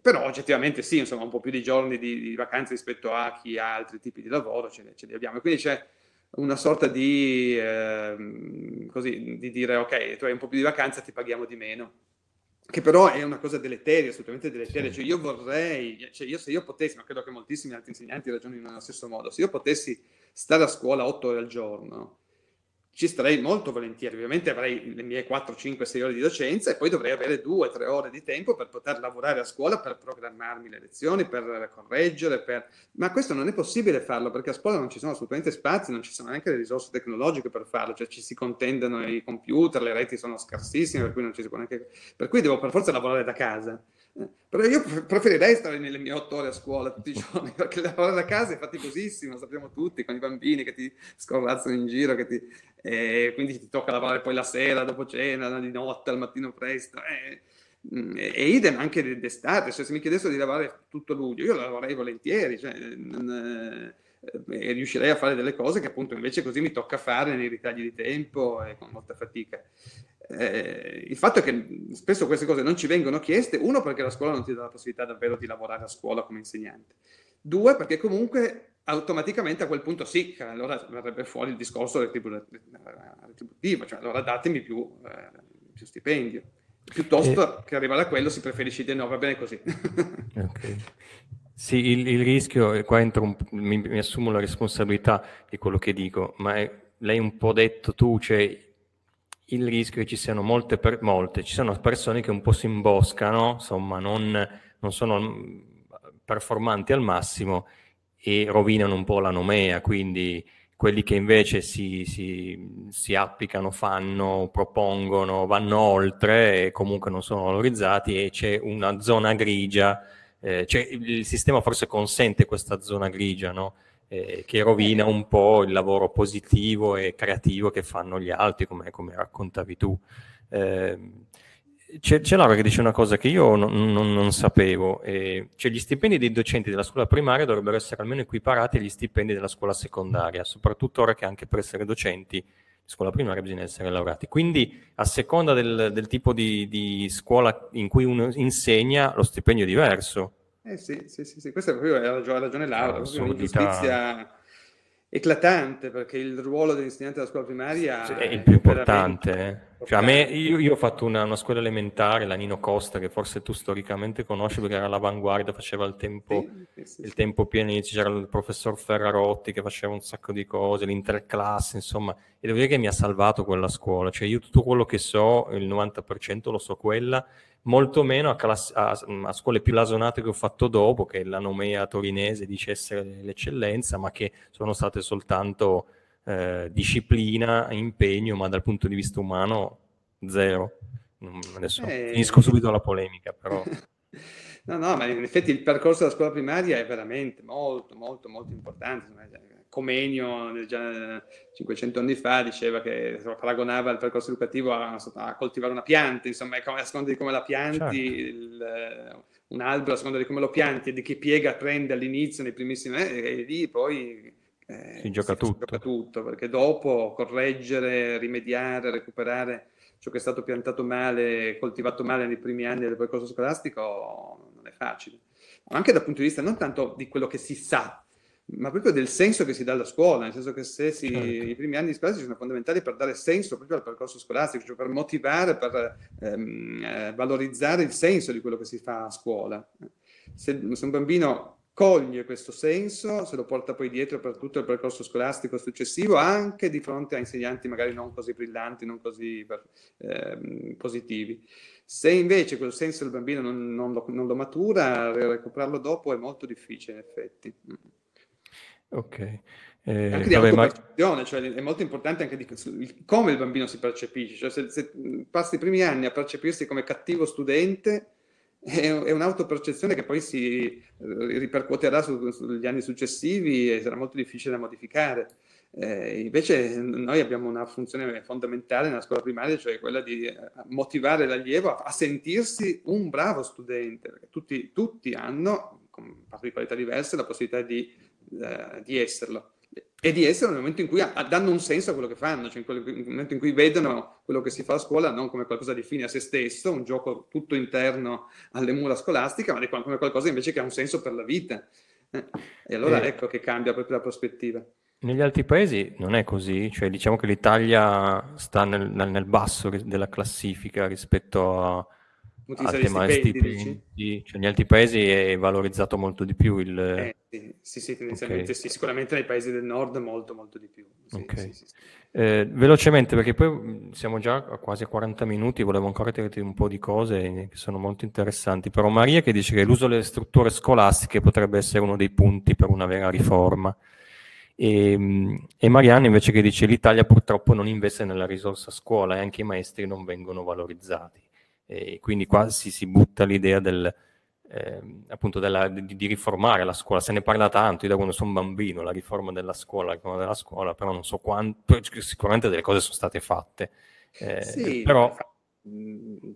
però oggettivamente sì, insomma un po' più di giorni di vacanze rispetto a chi ha altri tipi di lavoro ce li abbiamo, e quindi c'è una sorta di così, di dire: ok, tu hai un po' più di vacanza, ti paghiamo di meno, che però è una cosa deleteria, assolutamente deleteria. Cioè io vorrei, se io potessi, ma credo che moltissimi altri insegnanti ragionino nello stesso modo, se io potessi stare a scuola 8 ore al giorno ci starei molto volentieri. Ovviamente avrei le mie 4, 5, 6 ore di docenza e poi dovrei avere 2, 3 ore di tempo per poter lavorare a scuola, per programmarmi le lezioni, per correggere, ma questo non è possibile farlo, perché a scuola non ci sono assolutamente spazi, non ci sono neanche le risorse tecnologiche per farlo, cioè ci si contendono i computer, le reti sono scarsissime, per cui non ci si può neanche... per cui devo per forza lavorare da casa. Però io preferirei stare nelle mie 8 ore a scuola tutti i giorni, perché lavorare da casa è faticosissimo, lo sappiamo tutti, con i bambini che ti scorrazzano in giro, quindi ti tocca lavorare poi la sera, dopo cena, di notte, al mattino presto, e idem anche d'estate. Cioè, se mi chiedessero di lavorare tutto luglio, io lavorerei volentieri, cioè, e riuscirei a fare delle cose che appunto invece così mi tocca fare nei ritagli di tempo e con molta fatica. Il fatto è che spesso queste cose non ci vengono chieste, uno perché la scuola non ti dà la possibilità davvero di lavorare a scuola come insegnante, due perché comunque automaticamente a quel punto sì, allora verrebbe fuori il discorso retributivo, cioè allora datemi più stipendio, piuttosto che arrivare a quello si preferisce dire no, va bene così. Okay. Sì, il rischio, qua entro, mi assumo la responsabilità di quello che dico, ma lei un po' detto tu, cioè il rischio è che ci siano ci sono persone che un po' si imboscano, insomma, non sono performanti al massimo e rovinano un po' la nomea, quindi quelli che invece si applicano, fanno, propongono, vanno oltre e comunque non sono valorizzati e c'è una zona grigia, cioè il sistema forse consente questa zona grigia, no? Che rovina un po' il lavoro positivo e creativo che fanno gli altri, come raccontavi tu. C'è Laura che dice una cosa che io non sapevo, cioè gli stipendi dei docenti della scuola primaria dovrebbero essere almeno equiparati agli stipendi della scuola secondaria, soprattutto ora che anche per essere docenti di scuola primaria bisogna essere laureati. Quindi a seconda del tipo di scuola in cui uno insegna, lo stipendio è diverso. Sì, questa è proprio la ragione Laura, è un'ingiustizia eclatante, perché il ruolo dell'insegnante della scuola primaria è il più importante. Cioè, a me, io ho fatto una scuola elementare, la Nino Costa, che forse tu storicamente conosci perché era all'avanguardia, faceva il tempo, tempo pieno, c'era il professor Ferrarotti che faceva un sacco di cose, l'interclasse, insomma, e devo dire che mi ha salvato quella scuola, cioè io tutto quello che so, il 90% lo so quella, molto meno a scuole più blasonate che ho fatto dopo, che la nomea torinese dice essere l'eccellenza, ma che sono state soltanto disciplina, impegno, ma dal punto di vista umano zero. Adesso finisco subito la polemica, però... No, ma in effetti il percorso della scuola primaria è veramente molto, molto, molto importante. Comenio già 500 anni fa diceva che paragonava il percorso educativo a coltivare una pianta, insomma, a seconda di come la pianti, un albero a seconda di come lo pianti e di chi piega prende all'inizio, nei primissimi e lì poi si gioca tutto, perché dopo correggere, rimediare, recuperare ciò che è stato piantato male, coltivato male nei primi anni del percorso scolastico non è facile, anche dal punto di vista non tanto di quello che si sa, ma proprio del senso che si dà alla scuola, nel senso che i primi anni scolastici sono fondamentali per dare senso proprio al percorso scolastico, cioè per motivare, per valorizzare il senso di quello che si fa a scuola. Se un bambino coglie questo senso, se lo porta poi dietro per tutto il percorso scolastico successivo, anche di fronte a insegnanti magari non così brillanti, non così positivi. Se invece quel senso il bambino non lo matura, recuperarlo dopo è molto difficile in effetti. Ok. Anche di autopercezione, cioè è molto importante anche come il bambino si percepisce, cioè se passi i primi anni a percepirsi come cattivo studente è un'autopercezione che poi si ripercuoterà sugli anni successivi e sarà molto difficile da modificare. Invece noi abbiamo una funzione fondamentale nella scuola primaria, cioè quella di motivare l'allievo a sentirsi un bravo studente, perché tutti hanno, con particolarità diverse, la possibilità di esserlo, e di esserlo nel momento in cui danno un senso a quello che fanno, cioè nel momento in cui vedono quello che si fa a scuola non come qualcosa di fine a se stesso, un gioco tutto interno alle mura scolastiche, ma come qualcosa invece che ha un senso per la vita, e allora ecco che cambia proprio la prospettiva. Negli altri paesi non è così, cioè diciamo che l'Italia sta nel basso della classifica rispetto a anche stipendi, cioè, negli altri paesi è valorizzato molto di più il... sì, tendenzialmente okay. Sì, sicuramente nei paesi del nord molto di più. Sì, okay. Sì. Velocemente, perché poi siamo già a quasi 40 minuti, volevo ancora dirti un po' di cose che sono molto interessanti, però Maria che dice che l'uso delle strutture scolastiche potrebbe essere uno dei punti per una vera riforma. E Marianne invece che dice l'Italia purtroppo non investe nella risorsa scuola e anche i maestri non vengono valorizzati. E quindi qua si butta l'idea appunto di riformare la scuola. Se ne parla tanto, io da quando sono bambino, la riforma della scuola, però non so quanto, sicuramente delle cose sono state fatte. Sì, però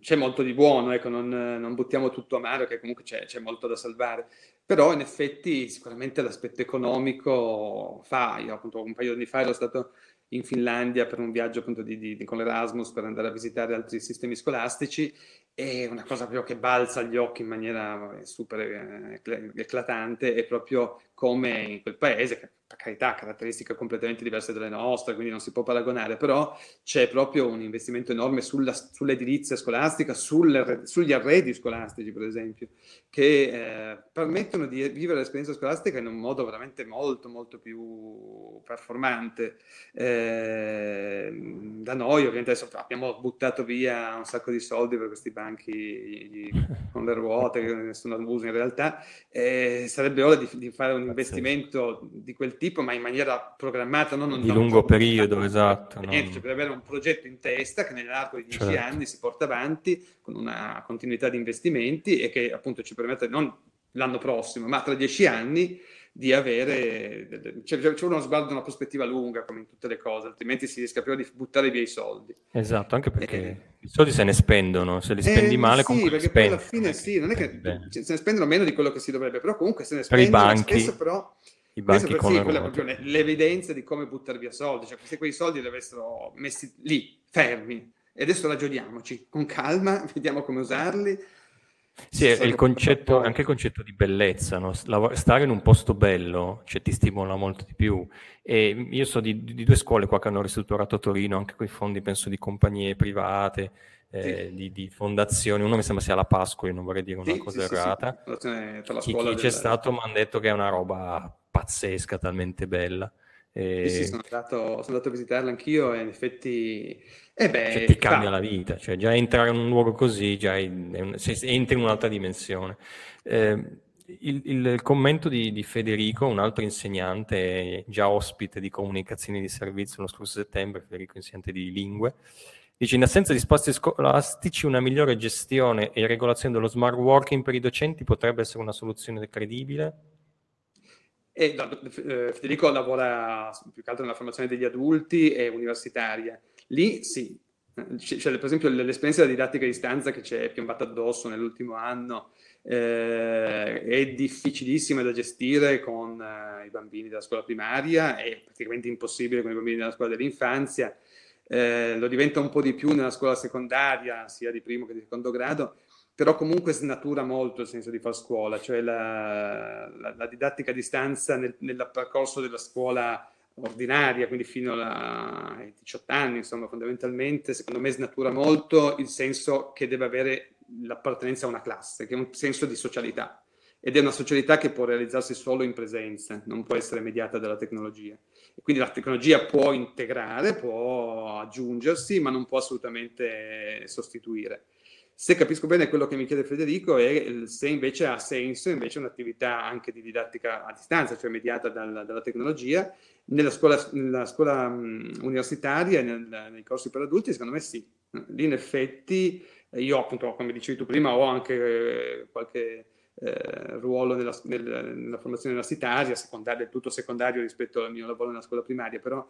c'è molto di buono, ecco, non buttiamo tutto a mare, che comunque c'è molto da salvare. Però in effetti sicuramente l'aspetto economico fa, io appunto un paio di anni fa ero stato in Finlandia per un viaggio appunto con l'Erasmus per andare a visitare altri sistemi scolastici, e una cosa proprio che balza agli occhi in maniera super eclatante è proprio come in quel paese, che per carità ha caratteristiche completamente diverse dalle nostre, quindi non si può paragonare, però c'è proprio un investimento enorme sull'edilizia scolastica, sugli arredi scolastici per esempio, che permettono di vivere l'esperienza scolastica in un modo veramente molto più performante. Da noi ovviamente adesso abbiamo buttato via un sacco di soldi per questi banchi con le ruote che nessuno usa in realtà, sarebbe ora di fare un investimento di quel tipo, ma in maniera programmata, non di lungo periodo, esatto, per avere un progetto in testa che nell'arco di 10 anni si porta avanti con una continuità di investimenti e che appunto ci permette non l'anno prossimo ma tra 10 anni di avere, c'è uno sguardo, una prospettiva lunga come in tutte le cose, altrimenti si rischia prima di buttare via i soldi. Esatto, anche perché i soldi se ne spendono, se li spendi male sì, comunque perché poi alla fine sì, non è che se ne spendono meno di quello che si dovrebbe, però comunque se ne spendono. Per i banchi, spesso però i banchi per, sì, quella è l'evidenza di come buttare via soldi, cioè se quei soldi li avessero messi lì, fermi, e adesso ragioniamoci con calma, vediamo come usarli. Sì, è anche il concetto di bellezza, no? Stare in un posto bello, cioè, ti stimola molto di più. E io so di due scuole qua che hanno ristrutturato a Torino, anche con i fondi penso di compagnie private, sì. di fondazioni. Uno mi sembra sia la Pasqua, io non vorrei dire una cosa errata. Sì. Chi c'è stato mi hanno detto che è una roba pazzesca, talmente bella. Sì, sono andato a visitarla anch'io e in effetti cioè, ti cambia la vita, cioè già entrare in un luogo così già entri in un'altra dimensione. Il commento di Federico, un altro insegnante già ospite di comunicazione di servizio lo scorso settembre, Federico insegnante di lingue, dice: in assenza di spazi scolastici una migliore gestione e regolazione dello smart working per i docenti potrebbe essere una soluzione credibile. Federico lavora più che altro nella formazione degli adulti e universitaria. Lì sì, c'è per esempio l'esperienza della didattica a distanza che ci è piombata addosso nell'ultimo anno, è difficilissima da gestire con i bambini della scuola primaria, è praticamente impossibile con i bambini della scuola dell'infanzia, lo diventa un po' di più nella scuola secondaria, sia di primo che di secondo grado, però comunque snatura molto il senso di far scuola, cioè la didattica a distanza nel percorso della scuola ordinaria, quindi fino ai 18 anni, insomma, fondamentalmente, secondo me snatura molto il senso che deve avere l'appartenenza a una classe, che è un senso di socialità. Ed è una socialità che può realizzarsi solo in presenza, non può essere mediata dalla tecnologia. Quindi la tecnologia può integrare, può aggiungersi, ma non può assolutamente sostituire. Se capisco bene quello che mi chiede Federico è se invece ha senso invece un'attività anche di didattica a distanza, cioè mediata dalla tecnologia, nella scuola universitaria, nei corsi per adulti, secondo me sì. Lì in effetti io appunto, come dicevi tu prima, ho anche qualche ruolo nella formazione universitaria, secondaria, tutto secondario rispetto al mio lavoro nella scuola primaria, però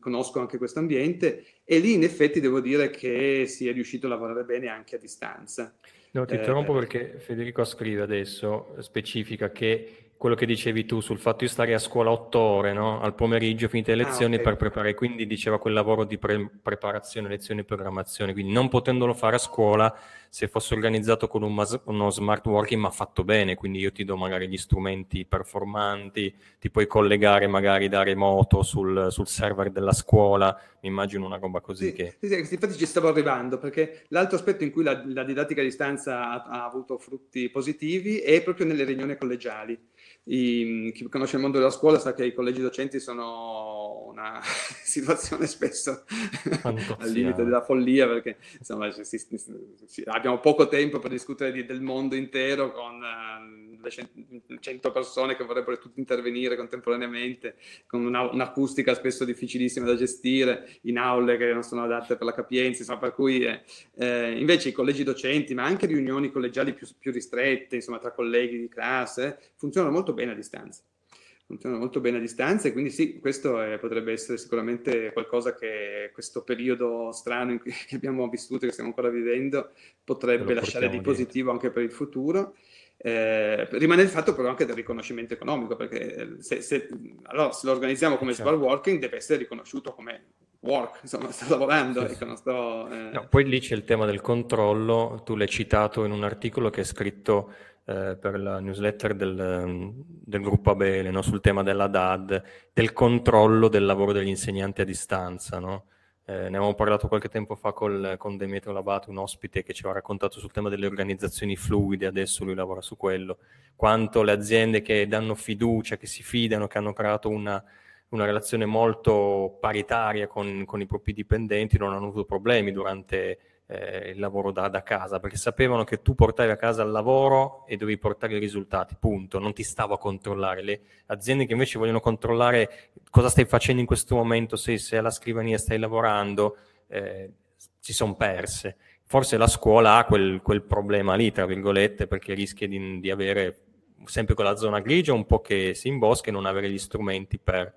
conosco anche questo ambiente e lì in effetti devo dire che si è riuscito a lavorare bene anche a distanza. No, ti interrompo perché Federico scrive adesso, specifica che quello che dicevi tu sul fatto di stare a scuola 8 ore, no? Al pomeriggio finite le lezioni, okay, per preparare, quindi diceva quel lavoro di preparazione, lezione e programmazione, quindi non potendolo fare a scuola, se fosse organizzato con uno smart working, ma fatto bene, quindi io ti do magari gli strumenti performanti, ti puoi collegare magari da remoto sul server della scuola, mi immagino una roba così. Sì, che... Sì, infatti ci stavo arrivando, perché l'altro aspetto in cui la didattica a distanza ha avuto frutti positivi è proprio nelle riunioni collegiali. Chi conosce il mondo della scuola sa che i collegi docenti sono una situazione spesso al limite della follia, perché insomma abbiamo poco tempo per discutere del mondo intero con 100 persone che vorrebbero tutti intervenire contemporaneamente, con un'acustica spesso difficilissima da gestire, in aule che non sono adatte per la capienza, insomma, per cui invece i collegi docenti, ma anche riunioni collegiali più ristrette, insomma, tra colleghi di classe, funzionano molto bene a distanza, e quindi sì, questo potrebbe essere sicuramente qualcosa che questo periodo strano in cui abbiamo vissuto, che stiamo ancora vivendo, potrebbe lasciare di positivo anche per il futuro. Rimane il fatto però anche del riconoscimento economico, perché se lo organizziamo come smart working deve essere riconosciuto come work, insomma, sto lavorando. Sì. Ecco, non sto, No, poi lì c'è il tema del controllo, tu l'hai citato in un articolo che è scritto per la newsletter del gruppo Abele, no? Sul tema della DAD, del controllo del lavoro degli insegnanti a distanza, no? Ne avevamo parlato qualche tempo fa con Demetro Labate, un ospite che ci aveva raccontato sul tema delle organizzazioni fluide, adesso lui lavora su quello, quanto le aziende che danno fiducia, che si fidano, che hanno creato una relazione molto paritaria con i propri dipendenti, non hanno avuto problemi durante il lavoro da casa, perché sapevano che tu portavi a casa il lavoro e dovevi portare i risultati, punto, non ti stavo a controllare. Le aziende che invece vogliono controllare cosa stai facendo in questo momento, se alla scrivania stai lavorando, si sono perse. Forse la scuola ha quel problema lì, tra virgolette, perché rischia di avere sempre quella zona grigia un po' che si imbosca e non avere gli strumenti per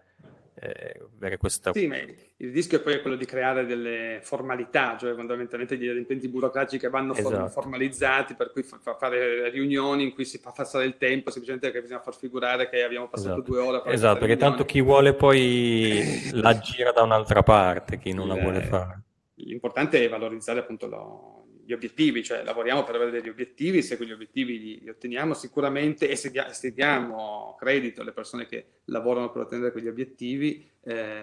avere questa... Sì, ma il rischio è poi quello di creare delle formalità, cioè fondamentalmente degli adempimenti burocratici che vanno formalizzati, per cui fare riunioni in cui si fa passare il tempo, semplicemente che bisogna far figurare che abbiamo passato 2 ore a fare perché riunioni. Tanto chi vuole poi la gira da un'altra parte, chi non la vuole fare. L'importante è valorizzare appunto gli obiettivi, cioè lavoriamo per avere degli obiettivi, se quegli obiettivi li otteniamo sicuramente, e se diamo credito alle persone che lavorano per ottenere quegli obiettivi,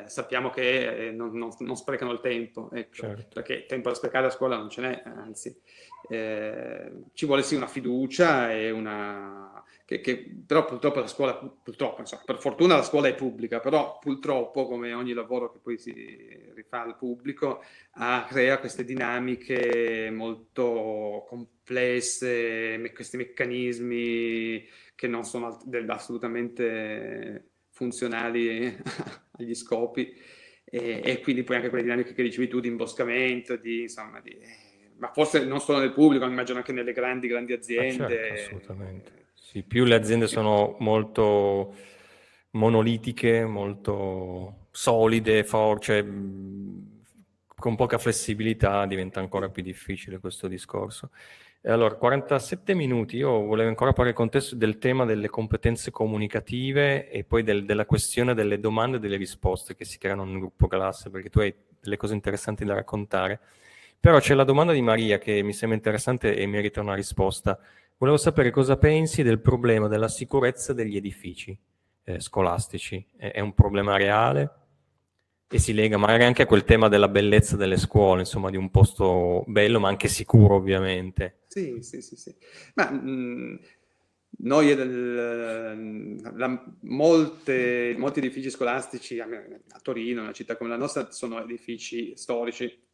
sappiamo che non sprecano il tempo, ecco, certo. Perché tempo da sprecare a scuola non ce n'è, anzi ci vuole sì una fiducia e una... Che però purtroppo la scuola, per fortuna la scuola è pubblica, però purtroppo, come ogni lavoro che poi si rifà al pubblico, crea queste dinamiche molto complesse, questi meccanismi che non sono assolutamente funzionali agli scopi, e quindi poi anche quelle dinamiche che dicevi tu, di imboscamento, ma forse non solo nel pubblico, ma immagino anche nelle grandi aziende. Ma certo, assolutamente. Sì, più le aziende sono molto monolitiche, molto solide, cioè con poca flessibilità, diventa ancora più difficile questo discorso. E allora, 47 minuti, io volevo ancora parlare con te del tema delle competenze comunicative e poi della questione delle domande e delle risposte che si creano nel gruppo classe, perché tu hai delle cose interessanti da raccontare. Però c'è la domanda di Maria che mi sembra interessante e merita una risposta. Volevo sapere cosa pensi del problema della sicurezza degli edifici scolastici. È un problema reale? E si lega magari anche a quel tema della bellezza delle scuole, insomma, di un posto bello ma anche sicuro, ovviamente. Sì. Ma noi molti edifici scolastici a Torino, una città come la nostra, sono edifici storici.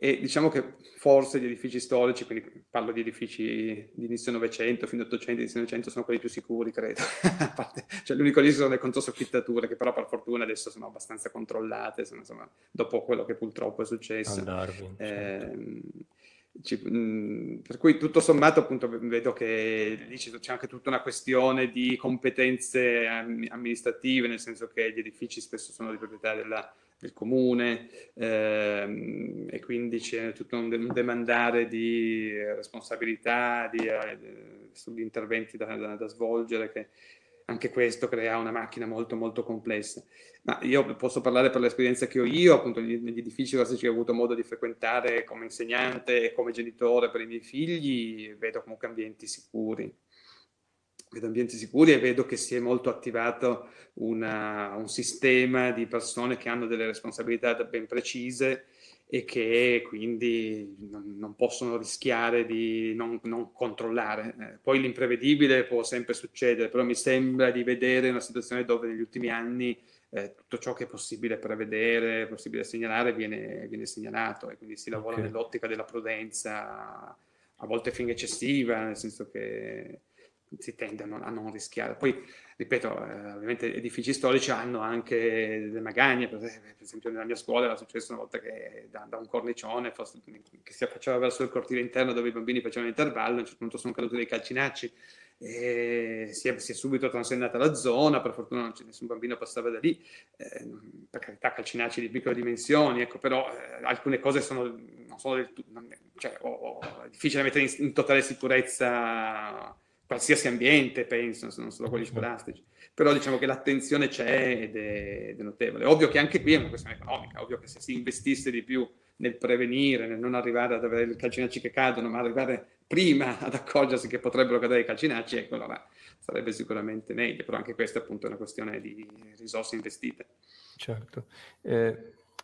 E diciamo che forse gli edifici storici, quindi parlo di edifici di inizio Novecento, fino all'Ottocento, inizio Novecento, sono quelli più sicuri, credo. A parte, cioè, l'unico lì sono le controsoffittature, che però per fortuna adesso sono abbastanza controllate, insomma, dopo quello che purtroppo è successo. Andarbon, certo. Per cui tutto sommato appunto vedo che lì c'è anche tutta una questione di competenze amministrative, nel senso che gli edifici spesso sono di proprietà del comune, e quindi c'è tutto un demandare di responsabilità, sugli interventi da svolgere, che anche questo crea una macchina molto molto complessa. Ma io posso parlare per l'esperienza che ho io, appunto, negli edifici classici che ho avuto modo di frequentare come insegnante e come genitore per i miei figli, vedo comunque ambienti sicuri. Vedo ambienti sicuri e vedo che si è molto attivato un sistema di persone che hanno delle responsabilità ben precise e che quindi non possono rischiare di non controllare. Poi l'imprevedibile può sempre succedere, però mi sembra di vedere una situazione dove negli ultimi anni tutto ciò che è possibile prevedere, possibile segnalare, viene segnalato, e quindi si lavora nell'ottica della prudenza, a volte fin eccessiva, nel senso che si tende a non rischiare. Poi, ripeto, ovviamente edifici storici hanno anche delle magagne. Per esempio nella mia scuola era successo una volta che da un cornicione che si affacciava verso il cortile interno dove i bambini facevano l'intervallo, a un certo punto sono caduti dei calcinacci e si è subito transennata la zona. Per fortuna non c'è nessun bambino passava da lì, per carità, calcinacci di piccole dimensioni, ecco, però alcune cose è difficile mettere in totale sicurezza qualsiasi ambiente, penso, non solo quelli scolastici. Però diciamo che l'attenzione c'è ed è notevole. Ovvio che anche qui è una questione economica, ovvio che se si investisse di più nel prevenire, nel non arrivare ad avere i calcinacci che cadono, ma arrivare prima ad accorgersi che potrebbero cadere i calcinacci, ecco, allora sarebbe sicuramente meglio. Però anche questa, appunto, è una questione di risorse investite. Certo.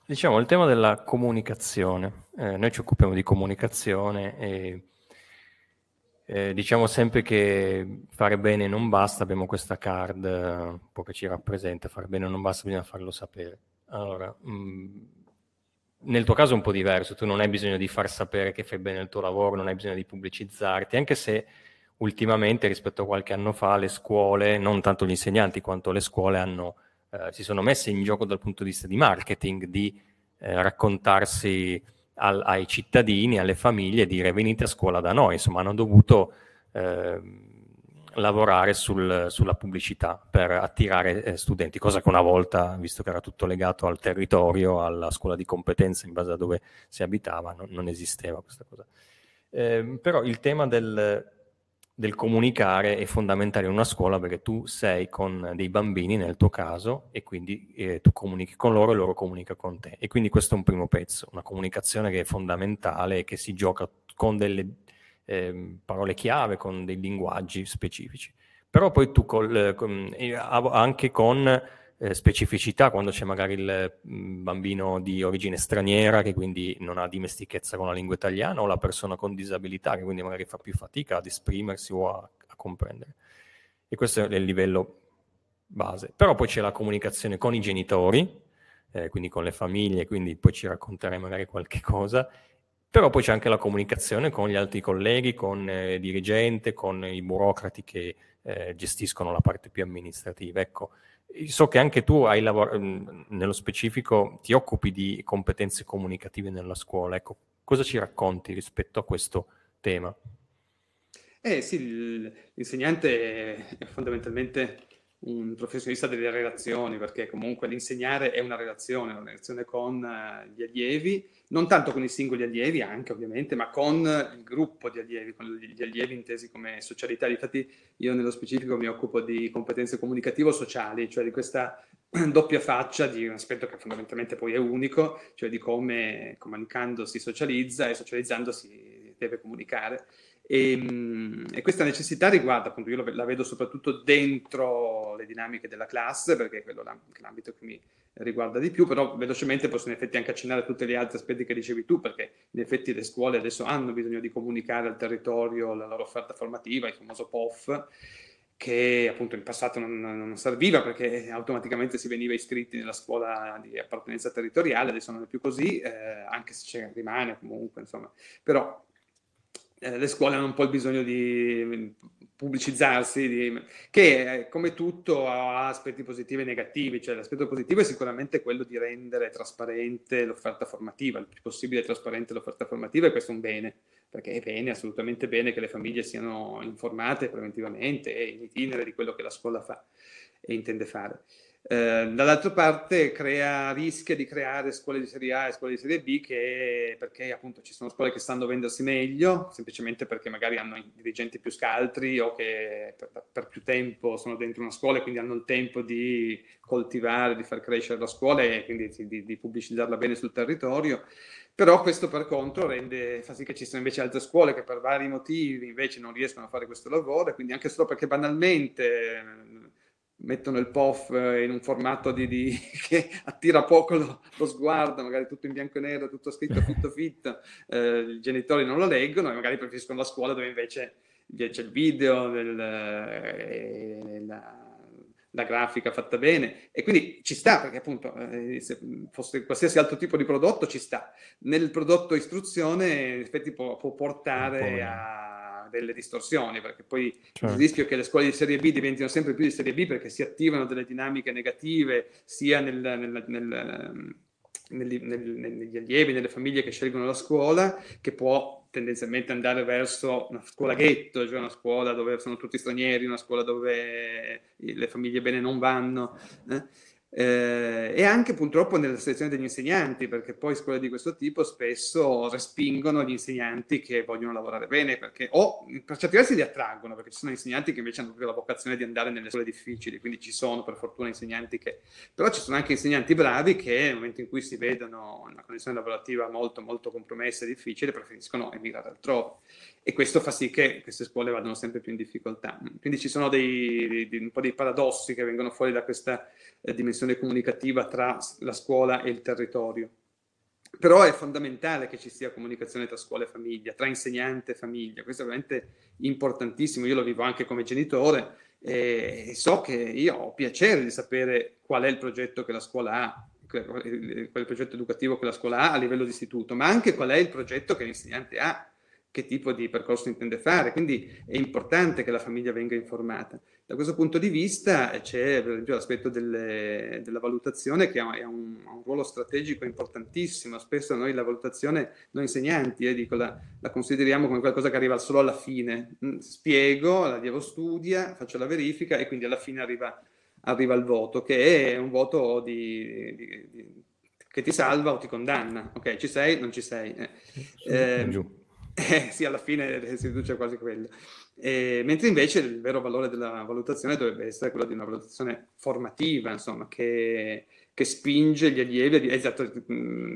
Diciamo, il tema della comunicazione. Noi ci occupiamo di comunicazione e diciamo sempre che fare bene non basta, abbiamo questa card un po' che ci rappresenta, fare bene non basta, bisogna farlo sapere. Allora, nel tuo caso è un po' diverso, tu non hai bisogno di far sapere che fai bene il tuo lavoro, non hai bisogno di pubblicizzarti, anche se ultimamente rispetto a qualche anno fa le scuole, non tanto gli insegnanti quanto le scuole, si sono messe in gioco dal punto di vista di marketing, di raccontarsi ai cittadini, alle famiglie, dire venite a scuola da noi. Insomma, hanno dovuto lavorare sulla pubblicità per attirare studenti, cosa che una volta, visto che era tutto legato al territorio, alla scuola di competenza in base a dove si abitava, non esisteva questa cosa. Però il tema del comunicare è fondamentale in una scuola, perché tu sei con dei bambini nel tuo caso e quindi tu comunichi con loro e loro comunicano con te, e quindi questo è un primo pezzo, una comunicazione che è fondamentale e che si gioca con delle parole chiave, con dei linguaggi specifici, però poi tu anche con specificità, quando c'è magari il bambino di origine straniera che quindi non ha dimestichezza con la lingua italiana, o la persona con disabilità che quindi magari fa più fatica ad esprimersi o a comprendere. E questo è il livello base. Però poi c'è la comunicazione con i genitori, quindi con le famiglie, quindi poi ci racconterai magari qualche cosa, però poi c'è anche la comunicazione con gli altri colleghi, con il dirigente, con i burocrati che gestiscono la parte più amministrativa, ecco. So che anche tu hai nello specifico ti occupi di competenze comunicative nella scuola, ecco, cosa ci racconti rispetto a questo tema? Sì, l'insegnante è fondamentalmente un professionista delle relazioni, perché comunque l'insegnare è una relazione con gli allievi, non tanto con i singoli allievi anche ovviamente, ma con il gruppo di allievi, con gli allievi intesi come socialità. Infatti io nello specifico mi occupo di competenze comunicativo-sociali, cioè di questa doppia faccia di un aspetto che fondamentalmente poi è unico, cioè di come comunicando si socializza e socializzando si deve comunicare. E questa necessità riguarda, appunto, io la vedo soprattutto dentro le dinamiche della classe, perché è quello l'ambito che mi riguarda di più, però velocemente posso in effetti anche accennare a tutti gli altri aspetti che dicevi tu, perché in effetti le scuole adesso hanno bisogno di comunicare al territorio la loro offerta formativa, il famoso POF, che appunto in passato non serviva, perché automaticamente si veniva iscritti nella scuola di appartenenza territoriale, adesso non è più così, anche se rimane comunque, insomma, però le scuole hanno un po' il bisogno di pubblicizzarsi, che come tutto ha aspetti positivi e negativi. Cioè l'aspetto positivo è sicuramente quello di rendere trasparente l'offerta formativa, il più possibile trasparente l'offerta formativa, e questo è un bene, perché è bene, assolutamente bene, che le famiglie siano informate preventivamente e in itinere di quello che la scuola fa e intende fare. Dall'altra parte rischia di creare scuole di serie A e scuole di serie B perché appunto ci sono scuole che stanno vendersi meglio semplicemente perché magari hanno dirigenti più scaltri o che per più tempo sono dentro una scuola e quindi hanno il tempo di coltivare, di far crescere la scuola e quindi di pubblicizzarla bene sul territorio. Però questo per contro fa sì che ci siano invece altre scuole che per vari motivi invece non riescono a fare questo lavoro, e quindi anche solo perché banalmente mettono il POF in un formato che attira poco lo sguardo, magari tutto in bianco e nero, tutto scritto, tutto fit, i genitori non lo leggono e magari preferiscono la scuola dove invece c'è il video, la grafica fatta bene, e quindi ci sta, perché appunto se fosse qualsiasi altro tipo di prodotto ci sta. Nel prodotto istruzione in effetti può portare a delle distorsioni, perché poi certo. Il rischio è che le scuole di serie B diventino sempre più di serie B perché si attivano delle dinamiche negative sia negli allievi, nelle famiglie che scelgono la scuola, che può tendenzialmente andare verso una scuola ghetto, cioè una scuola dove sono tutti stranieri, una scuola dove le famiglie bene non vanno. E anche purtroppo nella selezione degli insegnanti, perché poi scuole di questo tipo spesso respingono gli insegnanti che vogliono lavorare bene, perché o per certi versi li attraggono, perché ci sono insegnanti che invece hanno proprio la vocazione di andare nelle scuole difficili, quindi ci sono per fortuna insegnanti però ci sono anche insegnanti bravi che nel momento in cui si vedono in una condizione lavorativa molto molto compromessa e difficile preferiscono emigrare altrove, e questo fa sì che queste scuole vadano sempre più in difficoltà. Quindi ci sono un po' dei paradossi che vengono fuori da questa dimensione comunicativa tra la scuola e il territorio. Però è fondamentale che ci sia comunicazione tra scuola e famiglia, tra insegnante e famiglia. Questo è veramente importantissimo. Io lo vivo anche come genitore e so che io ho piacere di sapere qual è il progetto che la scuola ha, qual è il progetto educativo che la scuola ha a livello di istituto, ma anche qual è il progetto che l'insegnante ha, che tipo di percorso intende fare. Quindi è importante che la famiglia venga informata. Da questo punto di vista c'è per esempio l'aspetto della valutazione, che ha un ruolo strategico importantissimo. Spesso noi la valutazione, noi insegnanti, la consideriamo come qualcosa che arriva solo alla fine. Spiego, la diavo studia, faccio la verifica e quindi alla fine arriva il voto, che è un voto che ti salva o ti condanna. Ok, ci sei, non ci sei. Giù. Sì, alla fine si riduce quasi quello, mentre invece il vero valore della valutazione dovrebbe essere quello di una valutazione formativa, insomma, che spinge gli allievi. Esatto,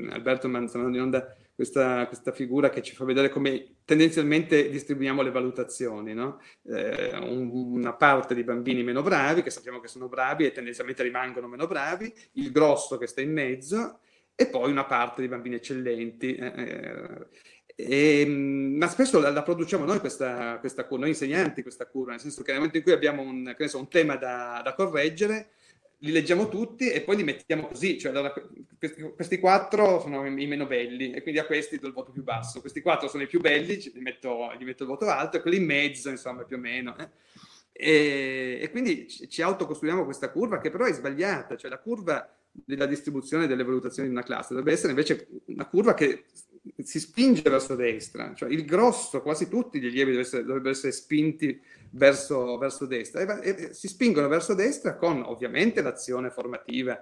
Alberto mandando in onda questa figura che ci fa vedere come tendenzialmente distribuiamo le valutazioni, no? Una parte di bambini meno bravi, che sappiamo che sono bravi e tendenzialmente rimangono meno bravi, il grosso che sta in mezzo, e poi una parte di bambini eccellenti. Ma spesso la produciamo noi questa curva, noi insegnanti, questa curva, nel senso che nel momento in cui abbiamo un tema da correggere, li leggiamo tutti e poi li mettiamo così, cioè allora, questi 4 sono i meno belli e quindi a questi do il voto più basso, questi 4 sono i più belli, gli metto il voto alto, e quelli in mezzo, insomma, più o meno. E quindi ci autocostruiamo questa curva, che però è sbagliata, cioè la curva della distribuzione delle valutazioni di una classe dovrebbe essere invece una curva che si spinge verso destra, cioè il grosso, quasi tutti gli allievi dovrebbero essere spinti verso destra, e si spingono verso destra con ovviamente l'azione formativa,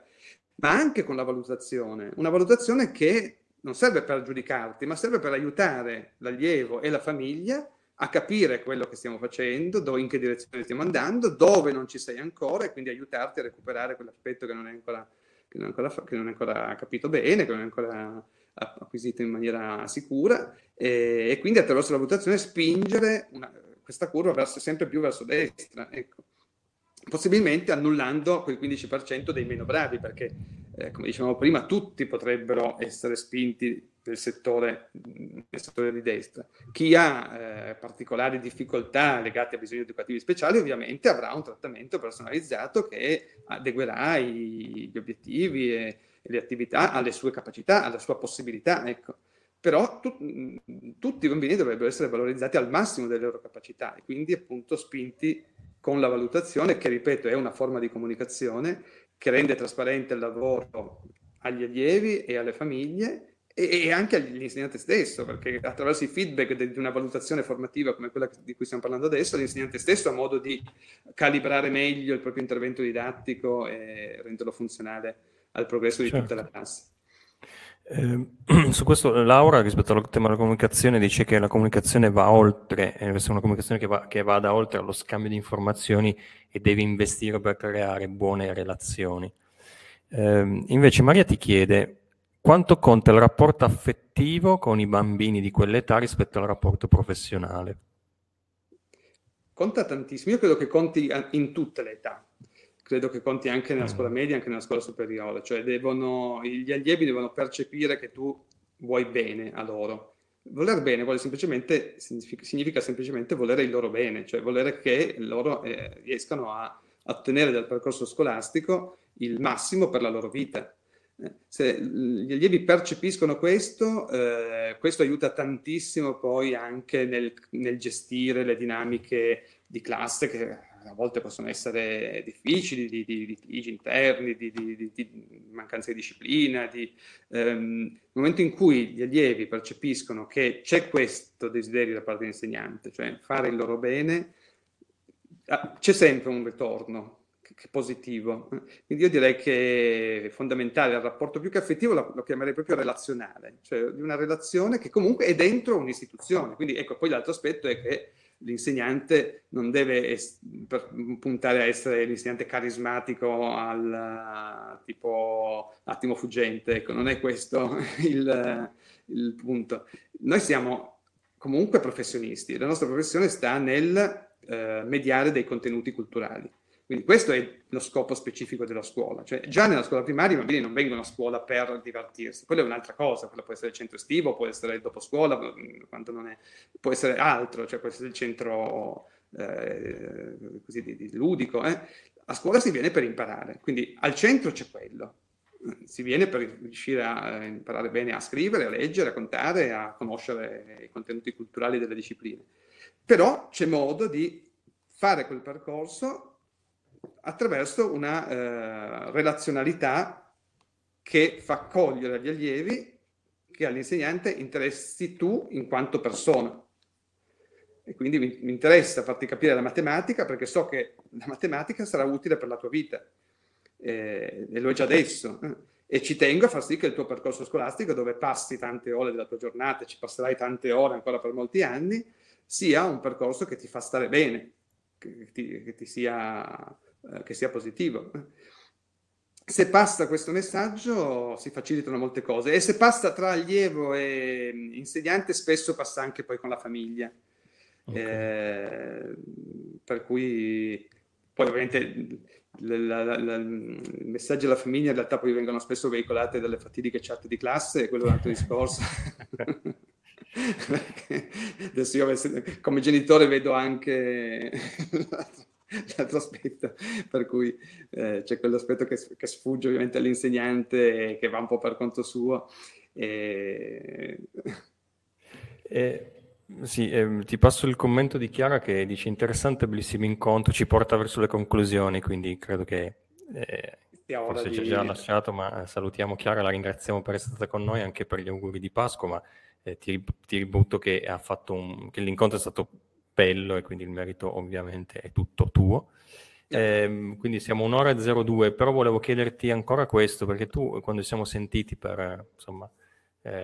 ma anche con la valutazione, una valutazione che non serve per giudicarti, ma serve per aiutare l'allievo e la famiglia a capire quello che stiamo facendo, in che direzione stiamo andando, dove non ci sei ancora, e quindi aiutarti a recuperare quell'aspetto che non è ancora capito bene, che non è ancora acquisito in maniera sicura, e quindi attraverso la valutazione spingere questa curva sempre più verso destra, ecco. Possibilmente annullando quel 15% dei meno bravi, perché come dicevamo prima, tutti potrebbero essere spinti nel settore di destra. Chi ha particolari difficoltà legate a bisogni educativi speciali ovviamente avrà un trattamento personalizzato che adeguerà gli obiettivi e le attività alle sue capacità, alla sua possibilità, ecco. Però tutti i bambini dovrebbero essere valorizzati al massimo delle loro capacità e quindi appunto spinti con la valutazione, che ripeto è una forma di comunicazione che rende trasparente il lavoro agli allievi e alle famiglie e anche all'insegnante stesso, perché attraverso i feedback di una valutazione formativa come quella di cui stiamo parlando adesso, l'insegnante stesso ha modo di calibrare meglio il proprio intervento didattico e renderlo funzionale al progresso di tutta la classe. Su questo Laura, rispetto al tema della comunicazione, dice che la comunicazione va oltre, deve essere una comunicazione che vada oltre allo scambio di informazioni e devi investire per creare buone relazioni. Invece Maria ti chiede: quanto conta il rapporto affettivo con i bambini di quell'età rispetto al rapporto professionale? Conta tantissimo. Io credo che conti in tutte le età. Credo che conti anche nella scuola media, anche nella scuola superiore. Cioè gli allievi devono percepire che tu vuoi bene a loro. Voler bene significa semplicemente volere il loro bene, cioè volere che loro riescano a ottenere dal percorso scolastico il massimo per la loro vita. Se gli allievi percepiscono questo, questo aiuta tantissimo poi anche nel gestire le dinamiche di classe, che a volte possono essere difficili, di litigi interni, di mancanza di disciplina. Nel momento in cui gli allievi percepiscono che c'è questo desiderio da parte dell'insegnante, cioè fare il loro bene, c'è sempre un ritorno che positivo. Quindi io direi che è fondamentale il rapporto, più che affettivo lo chiamerei proprio relazionale, cioè di una relazione che comunque è dentro un'istituzione. Quindi ecco, poi l'altro aspetto è che l'insegnante non deve puntare a essere l'insegnante carismatico al tipo attimo fuggente, ecco, non è questo il punto. Noi siamo comunque professionisti, la nostra professione sta nel mediare dei contenuti culturali. Quindi questo è lo scopo specifico della scuola, cioè già nella scuola primaria i bambini non vengono a scuola per divertirsi, quella è un'altra cosa, quella può essere il centro estivo, può essere il dopo scuola, quanto non è, può essere altro, cioè può essere il centro così di ludico. A scuola si viene per imparare, quindi al centro c'è quello, si viene per riuscire a imparare bene a scrivere, a leggere, a contare, a conoscere i contenuti culturali delle discipline, però c'è modo di fare quel percorso attraverso una relazionalità che fa cogliere agli allievi che all'insegnante interessi tu in quanto persona. E quindi mi interessa farti capire la matematica perché so che la matematica sarà utile per la tua vita, e lo è già adesso. E ci tengo a far sì che il tuo percorso scolastico, dove passi tante ore della tua giornata, ci passerai tante ore ancora per molti anni, sia un percorso che ti fa stare bene, che sia positivo. Se passa questo messaggio si facilitano molte cose, e se passa tra allievo e insegnante spesso passa anche poi con la famiglia, okay. Per cui poi ovviamente il messaggio alla famiglia in realtà poi vengono spesso veicolate dalle fatidiche chat di classe, e quello è un altro discorso. Adesso io come genitore vedo anche l'altro aspetto, per cui c'è quell'aspetto che sfugge ovviamente all'insegnante e che va un po' per conto suo. Ti passo il commento di Chiara che dice: interessante, bellissimo incontro, ci porta verso le conclusioni, quindi credo che forse ci ha già lasciato, ma salutiamo Chiara, la ringraziamo per essere stata con noi, anche per gli auguri di Pasqua, ma ti ributto che che l'incontro è stato bello e quindi il merito ovviamente è tutto tuo. Quindi siamo 1:02, però volevo chiederti ancora questo, perché tu, quando siamo sentiti per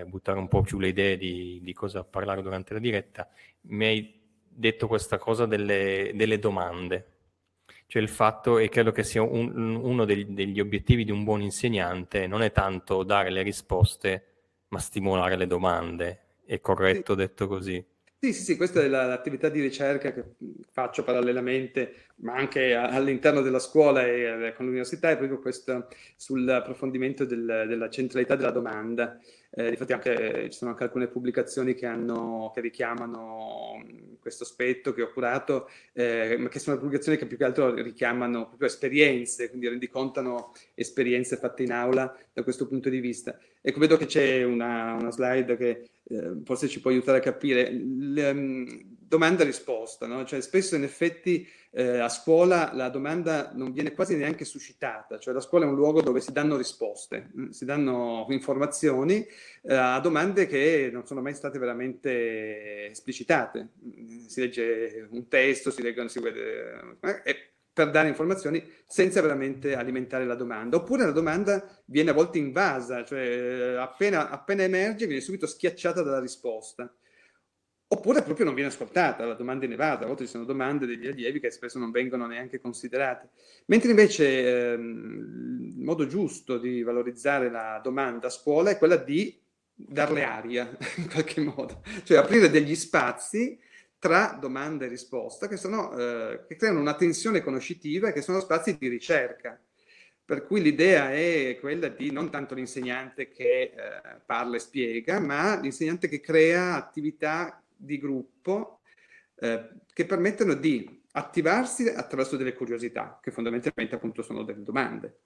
buttare un po' più le idee di cosa parlare durante la diretta, mi hai detto questa cosa delle domande, cioè il fatto, e credo che sia uno degli obiettivi di un buon insegnante, non è tanto dare le risposte ma stimolare le domande. È corretto detto così? Sì, questa è l'attività di ricerca che faccio parallelamente, ma anche all'interno della scuola e con l'università, è proprio questo sull'approfondimento della centralità della domanda. Infatti ci sono anche alcune pubblicazioni che richiamano questo aspetto che ho curato, ma che sono pubblicazioni che più che altro richiamano proprio esperienze, quindi rendicontano esperienze fatte in aula da questo punto di vista. Ecco, vedo che c'è una slide che forse ci può aiutare a capire. domanda-risposta, no? Cioè spesso in effetti a scuola la domanda non viene quasi neanche suscitata, cioè la scuola è un luogo dove si danno risposte, si danno informazioni a domande che non sono mai state veramente esplicitate. Si legge un testo, si leggono, si vede, per dare informazioni senza veramente alimentare la domanda, oppure la domanda viene a volte invasa, cioè appena emerge viene subito schiacciata dalla risposta, oppure proprio non viene ascoltata, la domanda è nevata. A volte ci sono domande degli allievi che spesso non vengono neanche considerate, mentre invece il modo giusto di valorizzare la domanda a scuola è quella di darle aria in qualche modo, cioè aprire degli spazi tra domanda e risposta, che creano una tensione conoscitiva e che sono spazi di ricerca. Per cui l'idea è quella di non tanto l'insegnante che parla e spiega, ma l'insegnante che crea attività di gruppo che permettono di attivarsi attraverso delle curiosità, che fondamentalmente appunto sono delle domande,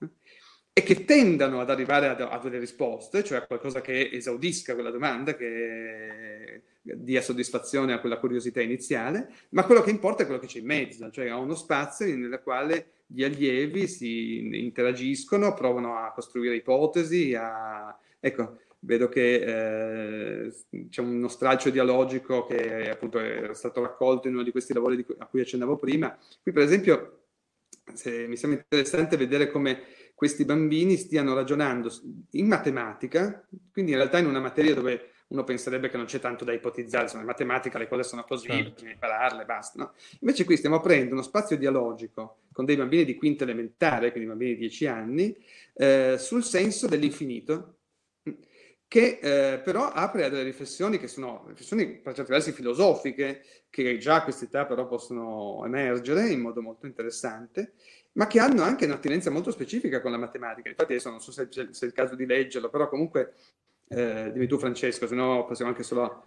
e che tendano ad arrivare a delle risposte, cioè a qualcosa che esaudisca quella domanda, che dia soddisfazione a quella curiosità iniziale, ma quello che importa è quello che c'è in mezzo, cioè a uno spazio nel quale gli allievi si interagiscono, provano a costruire ipotesi, Ecco, vedo che c'è uno stralcio dialogico che appunto è stato raccolto in uno di questi lavori a cui accennavo prima. Qui per esempio mi sembra interessante vedere come questi bambini stiano ragionando in matematica, quindi in realtà in una materia dove uno penserebbe che non c'è tanto da ipotizzare, sono in matematica le cose sono così, bisogna impararle, basta, no? Invece qui stiamo aprendo uno spazio dialogico con dei bambini di quinta elementare, quindi bambini di 10 anni, sul senso dell'infinito, che però apre a delle riflessioni che sono riflessioni per certi versi filosofiche, che già a quest'età però possono emergere in modo molto interessante, ma che hanno anche un'attinenza molto specifica con la matematica. Infatti adesso non so se è il caso di leggerlo, però comunque dimmi tu Francesco, se no possiamo anche solo...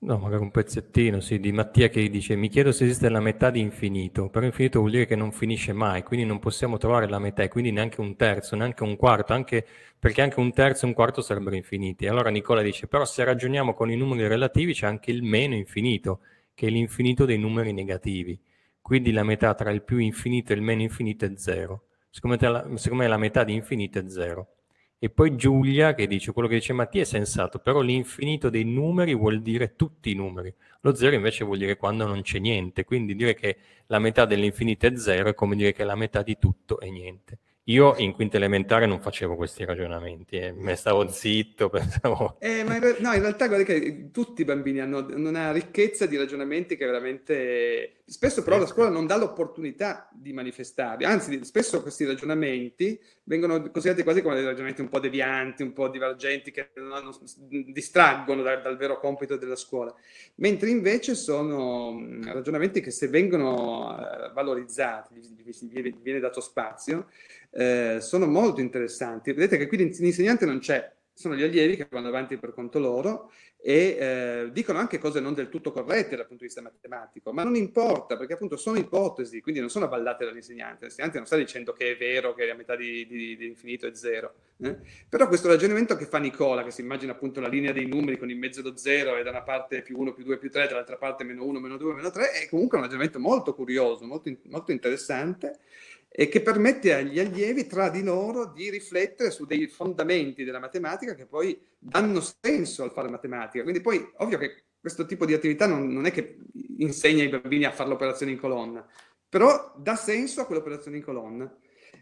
No, magari un pezzettino, sì, di Mattia, che dice: mi chiedo se esiste la metà di infinito, però infinito vuol dire che non finisce mai, quindi non possiamo trovare la metà, e quindi neanche un terzo, neanche un quarto, anche perché anche un terzo e un quarto sarebbero infiniti. Allora Nicola dice: però se ragioniamo con i numeri relativi c'è anche il meno infinito, che è l'infinito dei numeri negativi. Quindi la metà tra il più infinito e il meno infinito è zero. Secondo me la metà di infinito è zero. E poi Giulia che dice: quello che dice Mattia è sensato, però l'infinito dei numeri vuol dire tutti i numeri. Lo zero invece vuol dire quando non c'è niente. Quindi dire che la metà dell'infinito è zero è come dire che la metà di tutto è niente. Io in quinta elementare non facevo questi ragionamenti, me stavo zitto, pensavo... No, in realtà guarda che tutti i bambini hanno una ricchezza di ragionamenti che veramente... Spesso però la scuola non dà l'opportunità di manifestarli, anzi spesso questi ragionamenti vengono considerati quasi come dei ragionamenti un po' devianti, un po' divergenti, che distraggono dal vero compito della scuola. Mentre invece sono ragionamenti che, se vengono valorizzati, gli viene dato spazio, sono molto interessanti. Vedete che qui l'insegnante non c'è, sono gli allievi che vanno avanti per conto loro e dicono anche cose non del tutto corrette dal punto di vista matematico, ma non importa, perché appunto sono ipotesi, quindi non sono avallate dall'insegnante. L'insegnante non sta dicendo che è vero che la metà di infinito è zero, però questo ragionamento che fa Nicola, che si immagina appunto la linea dei numeri con in mezzo lo zero e da una parte più 1, più 2, più 3, dall'altra parte meno 1, meno 2, meno 3, è comunque un ragionamento molto curioso, molto interessante, e che permette agli allievi tra di loro di riflettere su dei fondamenti della matematica che poi danno senso al fare matematica. Quindi poi, ovvio che questo tipo di attività non è che insegna ai bambini a fare l'operazione in colonna, però dà senso a quell'operazione in colonna.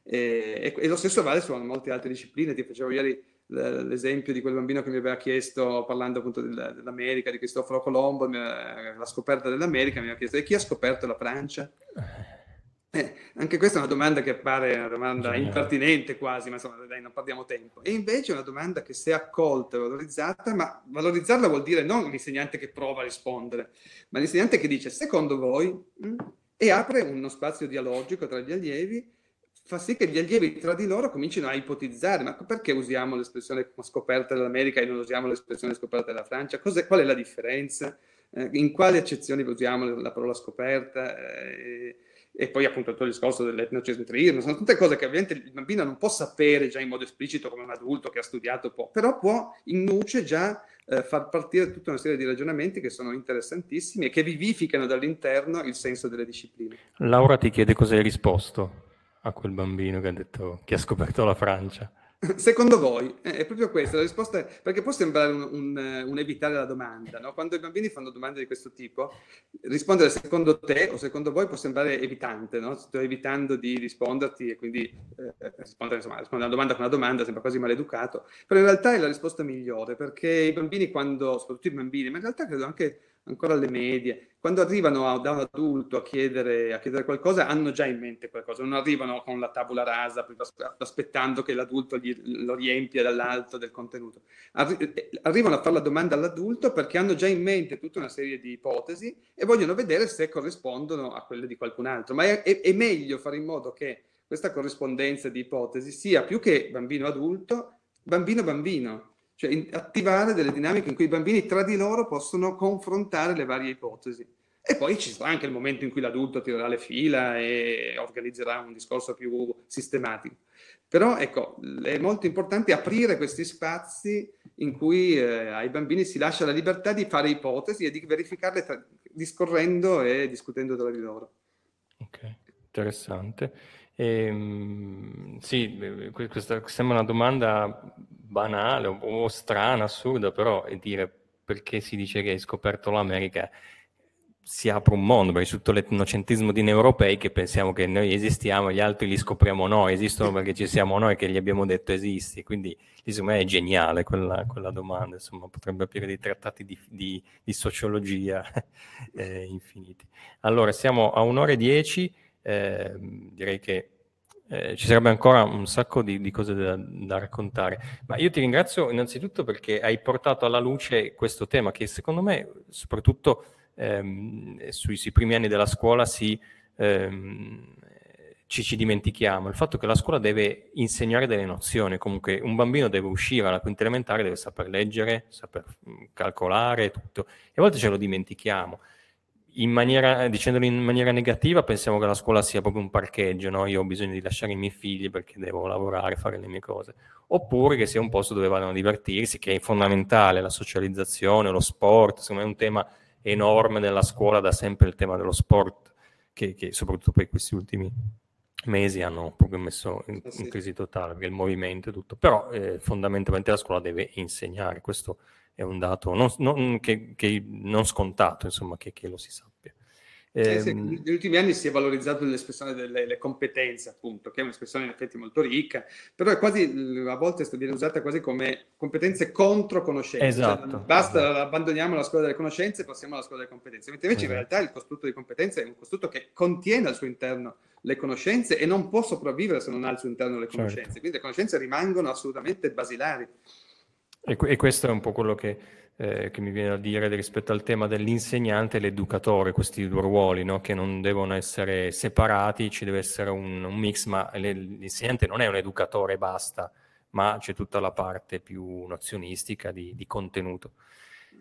E lo stesso vale su molte altre discipline. Ti facevo ieri l'esempio di quel bambino che mi aveva chiesto, parlando appunto dell'America, di Cristoforo Colombo, la scoperta dell'America, mi aveva chiesto: e chi ha scoperto la Francia? Anche questa è una domanda che appare una domanda impertinente quasi, ma insomma dai, non perdiamo tempo. E invece è una domanda che, se accolta e valorizzata, ma valorizzarla vuol dire non l'insegnante che prova a rispondere, ma l'insegnante che dice: secondo voi? E apre uno spazio dialogico tra gli allievi, fa sì che gli allievi tra di loro comincino a ipotizzare: ma perché usiamo l'espressione scoperta dell'America e non usiamo l'espressione scoperta della Francia? Qual è la differenza? In quali accezioni usiamo la parola scoperta? e poi appunto tutto il discorso dell'etnocentrismo, sono tutte cose che ovviamente il bambino non può sapere già in modo esplicito come un adulto che ha studiato un po', però può in nuce già far partire tutta una serie di ragionamenti che sono interessantissimi e che vivificano dall'interno il senso delle discipline. Laura ti chiede cosa hai risposto a quel bambino che ha detto che ha scoperto la Francia. Secondo voi? È proprio questa la risposta, è, perché può sembrare un evitare la domanda, no? Quando i bambini fanno domande di questo tipo, rispondere secondo te o secondo voi può sembrare evitante, no? Sto evitando di risponderti e quindi rispondere alla domanda con una domanda sembra quasi maleducato, però in realtà è la risposta migliore, perché i bambini quando, soprattutto i bambini, ma in realtà credo anche ancora alle medie, quando arrivano da un adulto a chiedere qualcosa, hanno già in mente qualcosa, non arrivano con la tabula rasa aspettando che l'adulto lo riempia dall'alto del contenuto. Arrivano a fare la domanda all'adulto perché hanno già in mente tutta una serie di ipotesi e vogliono vedere se corrispondono a quelle di qualcun altro, ma è meglio fare in modo che questa corrispondenza di ipotesi sia più che bambino-adulto, bambino-bambino. Cioè attivare delle dinamiche in cui i bambini tra di loro possono confrontare le varie ipotesi. E poi ci sarà anche il momento in cui l'adulto tirerà le fila e organizzerà un discorso più sistematico. Però ecco, è molto importante aprire questi spazi in cui ai bambini si lascia la libertà di fare ipotesi e di verificarle discorrendo e discutendo tra di loro. Ok, interessante. Sì, questa sembra una domanda banale o strana, assurda, però è dire perché si dice che hai scoperto l'America, si apre un mondo, perché tutto l'etnocentrismo di noi europei che pensiamo che noi esistiamo, gli altri li scopriamo noi, esistono perché ci siamo noi che gli abbiamo detto esisti, quindi insomma è geniale quella domanda, insomma potrebbe aprire dei trattati di sociologia infiniti. Allora siamo a 1:10. Direi che ci sarebbe ancora un sacco di cose da raccontare, ma io ti ringrazio innanzitutto perché hai portato alla luce questo tema che secondo me soprattutto sui primi anni della scuola ci dimentichiamo, il fatto che la scuola deve insegnare delle nozioni, comunque un bambino deve uscire alla quinta elementare, deve saper leggere, saper calcolare tutto, e a volte ce lo dimentichiamo. Dicendolo in maniera negativa, pensiamo che la scuola sia proprio un parcheggio, no? Io ho bisogno di lasciare i miei figli perché devo lavorare, fare le mie cose, oppure che sia un posto dove vadano a divertirsi, che è fondamentale, la socializzazione, lo sport, secondo me è un tema enorme della scuola, da sempre il tema dello sport, che soprattutto per questi ultimi mesi hanno proprio messo in crisi totale, perché il movimento e tutto, però fondamentalmente la scuola deve insegnare, questo è un dato non scontato, insomma, che lo si sappia. Negli ultimi anni si è valorizzato l'espressione delle competenze, appunto, che è un'espressione in effetti molto ricca, però è quasi, a volte viene usata quasi come competenze contro conoscenze. Esatto. Cioè, basta, esatto. Abbandoniamo la scuola delle conoscenze e passiamo alla scuola delle competenze, mentre invece in realtà il costrutto di competenze è un costrutto che contiene al suo interno le conoscenze e non può sopravvivere se non ha al suo interno le conoscenze, quindi le conoscenze rimangono assolutamente basilari. E questo è un po' quello che mi viene da dire rispetto al tema dell'insegnante e l'educatore, questi due ruoli, no? Che non devono essere separati, ci deve essere un mix, ma l'insegnante non è un educatore, basta, ma c'è tutta la parte più nozionistica di contenuto.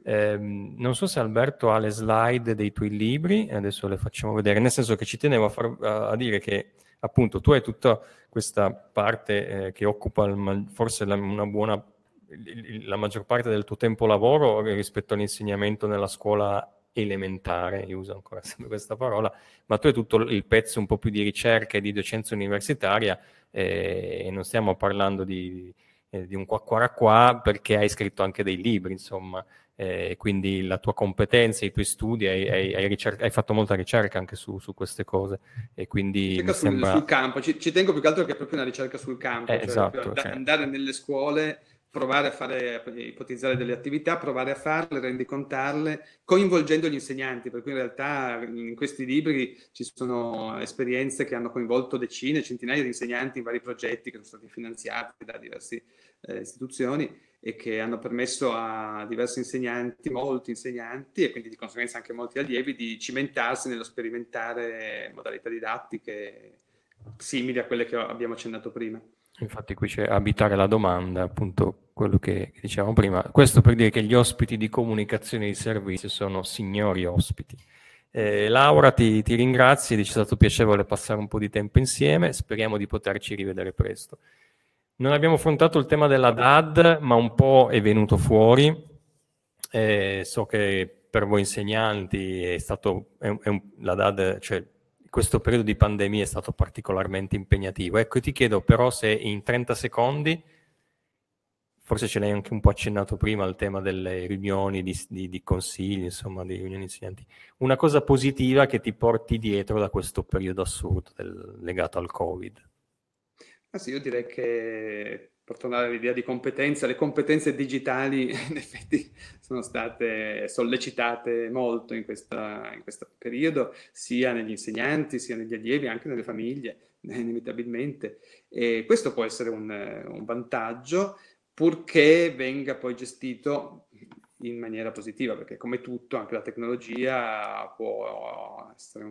Non so se Alberto ha le slide dei tuoi libri, adesso le facciamo vedere, nel senso che ci tenevo a dire che appunto tu hai tutta questa parte che occupa forse la maggior parte del tuo tempo lavoro rispetto all'insegnamento nella scuola elementare, io uso ancora sempre questa parola, ma tu hai tutto il pezzo un po' più di ricerca e di docenza universitaria e non stiamo parlando di un qua, perché hai scritto anche dei libri, insomma, quindi la tua competenza, i tuoi studi, hai fatto molta ricerca anche su queste cose e quindi mi sembra... sul campo, ci tengo più che altro che è proprio una ricerca sul campo, cioè esatto, andare nelle scuole, provare a fare, ipotizzare delle attività, provare a farle, rendicontarle, coinvolgendo gli insegnanti, per cui in realtà in questi libri ci sono esperienze che hanno coinvolto decine, centinaia di insegnanti in vari progetti che sono stati finanziati da diverse istituzioni e che hanno permesso a diversi insegnanti, molti insegnanti e quindi di conseguenza anche molti allievi, di cimentarsi nello sperimentare modalità didattiche simili a quelle che abbiamo accennato prima. Infatti qui c'è abitare la domanda, appunto quello che dicevamo prima, questo per dire che gli ospiti di comunicazione di servizio sono signori ospiti Laura, ti ringrazio, è stato piacevole passare un po' di tempo insieme, speriamo di poterci rivedere presto. Non abbiamo affrontato il tema della DAD, ma un po' è venuto fuori. So che per voi insegnanti la DAD, cioè questo periodo di pandemia è stato particolarmente impegnativo. Ecco, ti chiedo però se in 30 secondi, forse ce l'hai anche un po' accennato prima al tema delle riunioni di consigli, insomma, di riunioni insegnanti, una cosa positiva che ti porti dietro da questo periodo assurdo legato al Covid. Ah sì, io direi che per tornare all'idea di competenza, le competenze digitali in effetti sono state sollecitate molto in questo periodo, sia negli insegnanti, sia negli allievi, anche nelle famiglie, inevitabilmente. E questo può essere un vantaggio, purché venga poi gestito in maniera positiva, perché come tutto anche la tecnologia può essere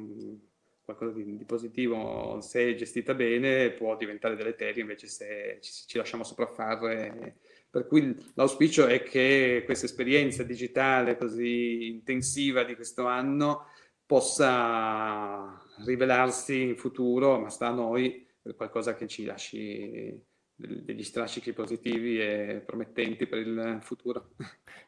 qualcosa di positivo, se gestita bene può diventare deleteria invece se ci lasciamo sopraffare, per cui l'auspicio è che questa esperienza digitale così intensiva di questo anno possa rivelarsi in futuro, ma sta a noi, qualcosa che ci lasci degli strascichi positivi e promettenti per il futuro.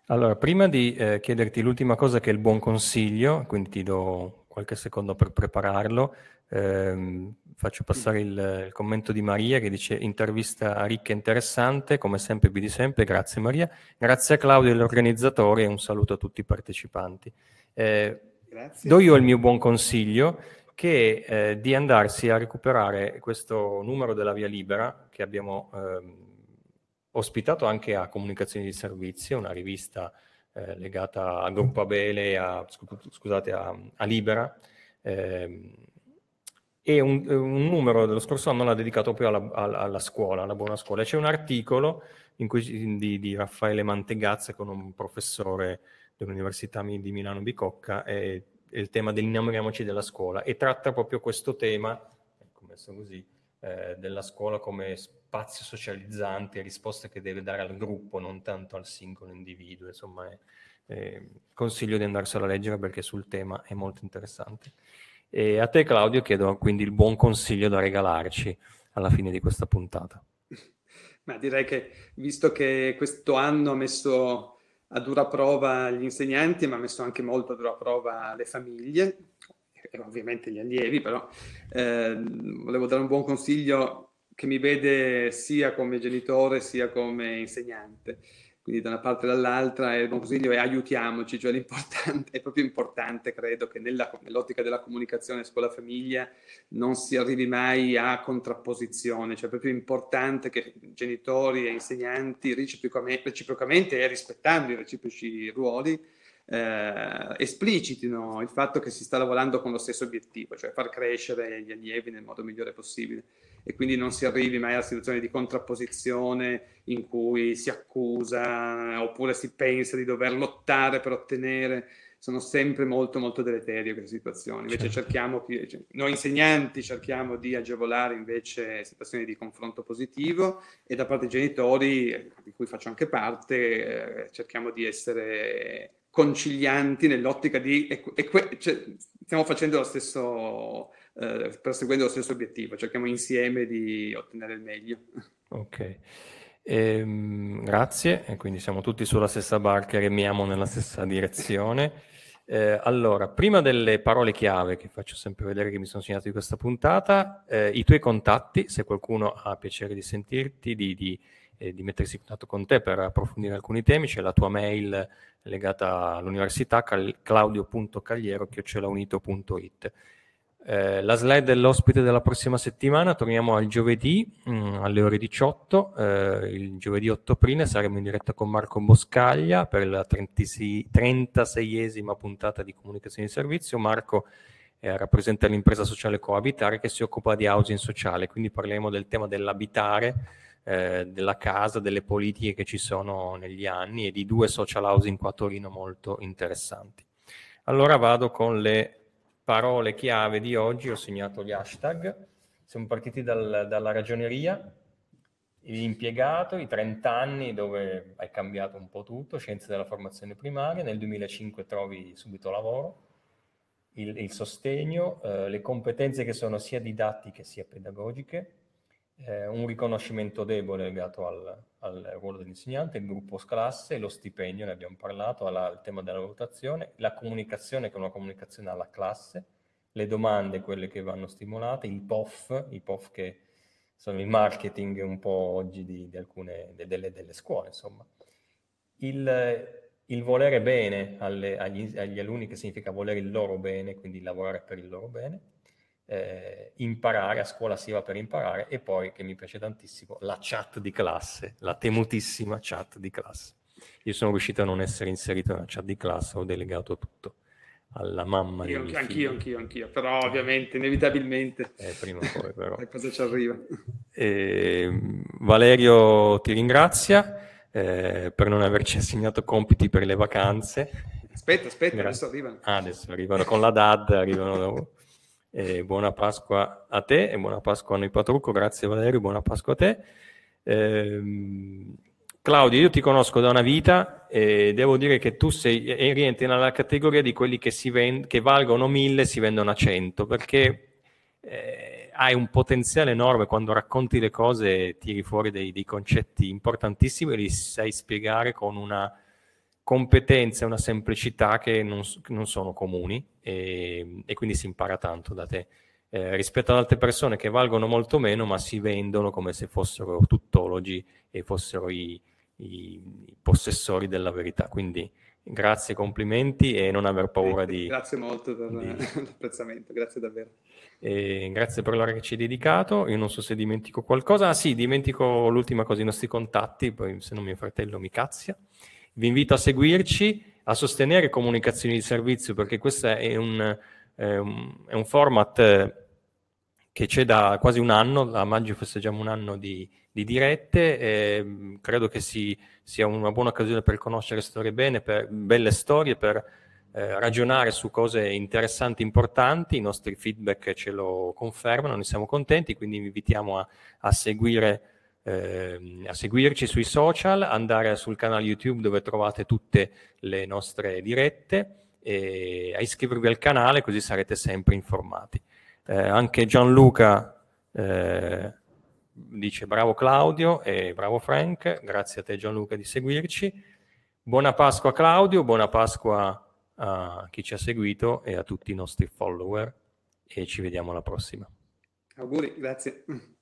Allora, prima di chiederti l'ultima cosa che è il buon consiglio, quindi ti do qualche secondo per prepararlo, faccio passare il commento di Maria che dice: intervista ricca e interessante, come sempre più di sempre, grazie Maria, grazie a Claudio e l'organizzatore e un saluto a tutti i partecipanti. Do io il mio buon consiglio, che è di andarsi a recuperare questo numero della Via Libera che abbiamo ospitato anche a Comunicazione di Servizio, una rivista legata a Gruppo Abele, a Libera, e un numero dello scorso anno l'ha dedicato più alla scuola, alla buona scuola. C'è un articolo in cui, di Raffaele Mantegazza, con un professore dell'Università di Milano Bicocca, e il tema dell'innamoriamoci della scuola, e tratta proprio questo tema, messo così, della scuola come spazio socializzante, risposte che deve dare al gruppo, non tanto al singolo individuo. Insomma, consiglio di andarselo a leggere perché sul tema è molto interessante. E a te, Claudio, chiedo quindi il buon consiglio da regalarci alla fine di questa puntata. Ma direi che, visto che questo anno ha messo a dura prova gli insegnanti, ma ha messo anche molto a dura prova le famiglie, e ovviamente gli allievi, però volevo dare un buon consiglio che mi vede sia come genitore sia come insegnante, quindi da una parte e dall'altra, e il buon consiglio è aiutiamoci, cioè l'importante è proprio importante, credo, che nell'ottica della comunicazione scuola-famiglia non si arrivi mai a contrapposizione, cioè è proprio importante che genitori e insegnanti reciprocamente e rispettando i reciproci ruoli esplicitino il fatto che si sta lavorando con lo stesso obiettivo, cioè far crescere gli allievi nel modo migliore possibile, e quindi non si arrivi mai alla situazione di contrapposizione in cui si accusa oppure si pensa di dover lottare per ottenere. Sono sempre molto molto deleterie queste situazioni, invece noi insegnanti cerchiamo di agevolare invece situazioni di confronto positivo, e da parte dei genitori, di cui faccio anche parte, cerchiamo di essere concilianti nell'ottica di stiamo facendo lo stesso, perseguendo lo stesso obiettivo, cerchiamo insieme di ottenere il meglio. Ok, grazie, e quindi siamo tutti sulla stessa barca e remiamo nella stessa direzione. Allora, prima delle parole chiave che faccio sempre vedere che mi sono segnato di questa puntata, i tuoi contatti, se qualcuno ha piacere di sentirti, di mettersi in contatto con te per approfondire alcuni temi, c'è la tua mail legata all'università, claudio.cagliero@unito.it. La slide dell'ospite della prossima settimana, torniamo al giovedì alle ore 18, il giovedì 8 aprile saremo in diretta con Marco Boscaglia per la 36esima puntata di Comunicazione di Servizio. Marco rappresenta l'impresa sociale Coabitare, che si occupa di housing sociale, quindi parleremo del tema dell'abitare, della casa, delle politiche che ci sono negli anni, e di 2 social housing qua a Torino molto interessanti. Allora vado con le parole chiave di oggi, ho segnato gli hashtag, siamo partiti dalla ragioneria, l'impiegato, i 30 anni dove hai cambiato un po' tutto, scienze della formazione primaria, nel 2005 trovi subito lavoro, il sostegno, le competenze che sono sia didattiche sia pedagogiche, un riconoscimento debole legato al ruolo dell'insegnante, il gruppo classe, lo stipendio, ne abbiamo parlato, al tema della valutazione, la comunicazione che è una comunicazione alla classe, le domande, quelle che vanno stimolate, i POF che sono il marketing un po' oggi di alcune delle scuole, insomma. Il volere bene agli alunni, che significa volere il loro bene, quindi lavorare per il loro bene, imparare, a scuola si va per imparare, e poi, che mi piace tantissimo, la chat di classe, la temutissima chat di classe. Io sono riuscito a non essere inserito nella chat di classe, ho delegato tutto alla mamma. Anch'io, però ovviamente, inevitabilmente. Prima o poi, però. Cosa ci arriva? Valerio ti ringrazia. Per non averci assegnato compiti per le vacanze. Aspetta, adesso arrivano. Adesso arrivano con la DAD, arrivano. Buona Pasqua a te e buona Pasqua a noi Patrucco, grazie Valerio, buona Pasqua a te. Claudio, io ti conosco da una vita e devo dire che tu rientri nella categoria di quelli che che valgono 1000, si vendono a 100, perché hai un potenziale enorme, quando racconti le cose tiri fuori dei concetti importantissimi e li sai spiegare con una competenza e una semplicità che non sono comuni, e quindi si impara tanto da te, rispetto ad altre persone che valgono molto meno ma si vendono come se fossero tuttologi e fossero i possessori della verità. Quindi grazie, complimenti, e non aver paura di... Grazie molto per l'apprezzamento, grazie davvero. Grazie per l'ora che ci hai dedicato. Io non so se dimentico qualcosa. Ah sì, dimentico l'ultima cosa, i nostri contatti, poi se no mio fratello mi cazzia. Vi invito a seguirci, a sostenere Comunicazioni di Servizio, perché questo è un format che c'è da quasi un anno. A maggio festeggiamo un anno di dirette, credo che sia una buona occasione per conoscere belle storie, per ragionare su cose interessanti, importanti. I nostri feedback ce lo confermano, ne siamo contenti, quindi vi invitiamo a seguirci sui social, andare sul canale YouTube dove trovate tutte le nostre dirette, e a iscrivervi al canale, così sarete sempre informati. Anche Gianluca dice bravo Claudio e bravo Frank, grazie a te Gianluca di seguirci. Buona Pasqua Claudio, buona Pasqua a chi ci ha seguito e a tutti i nostri follower, e ci vediamo alla prossima. Auguri, grazie.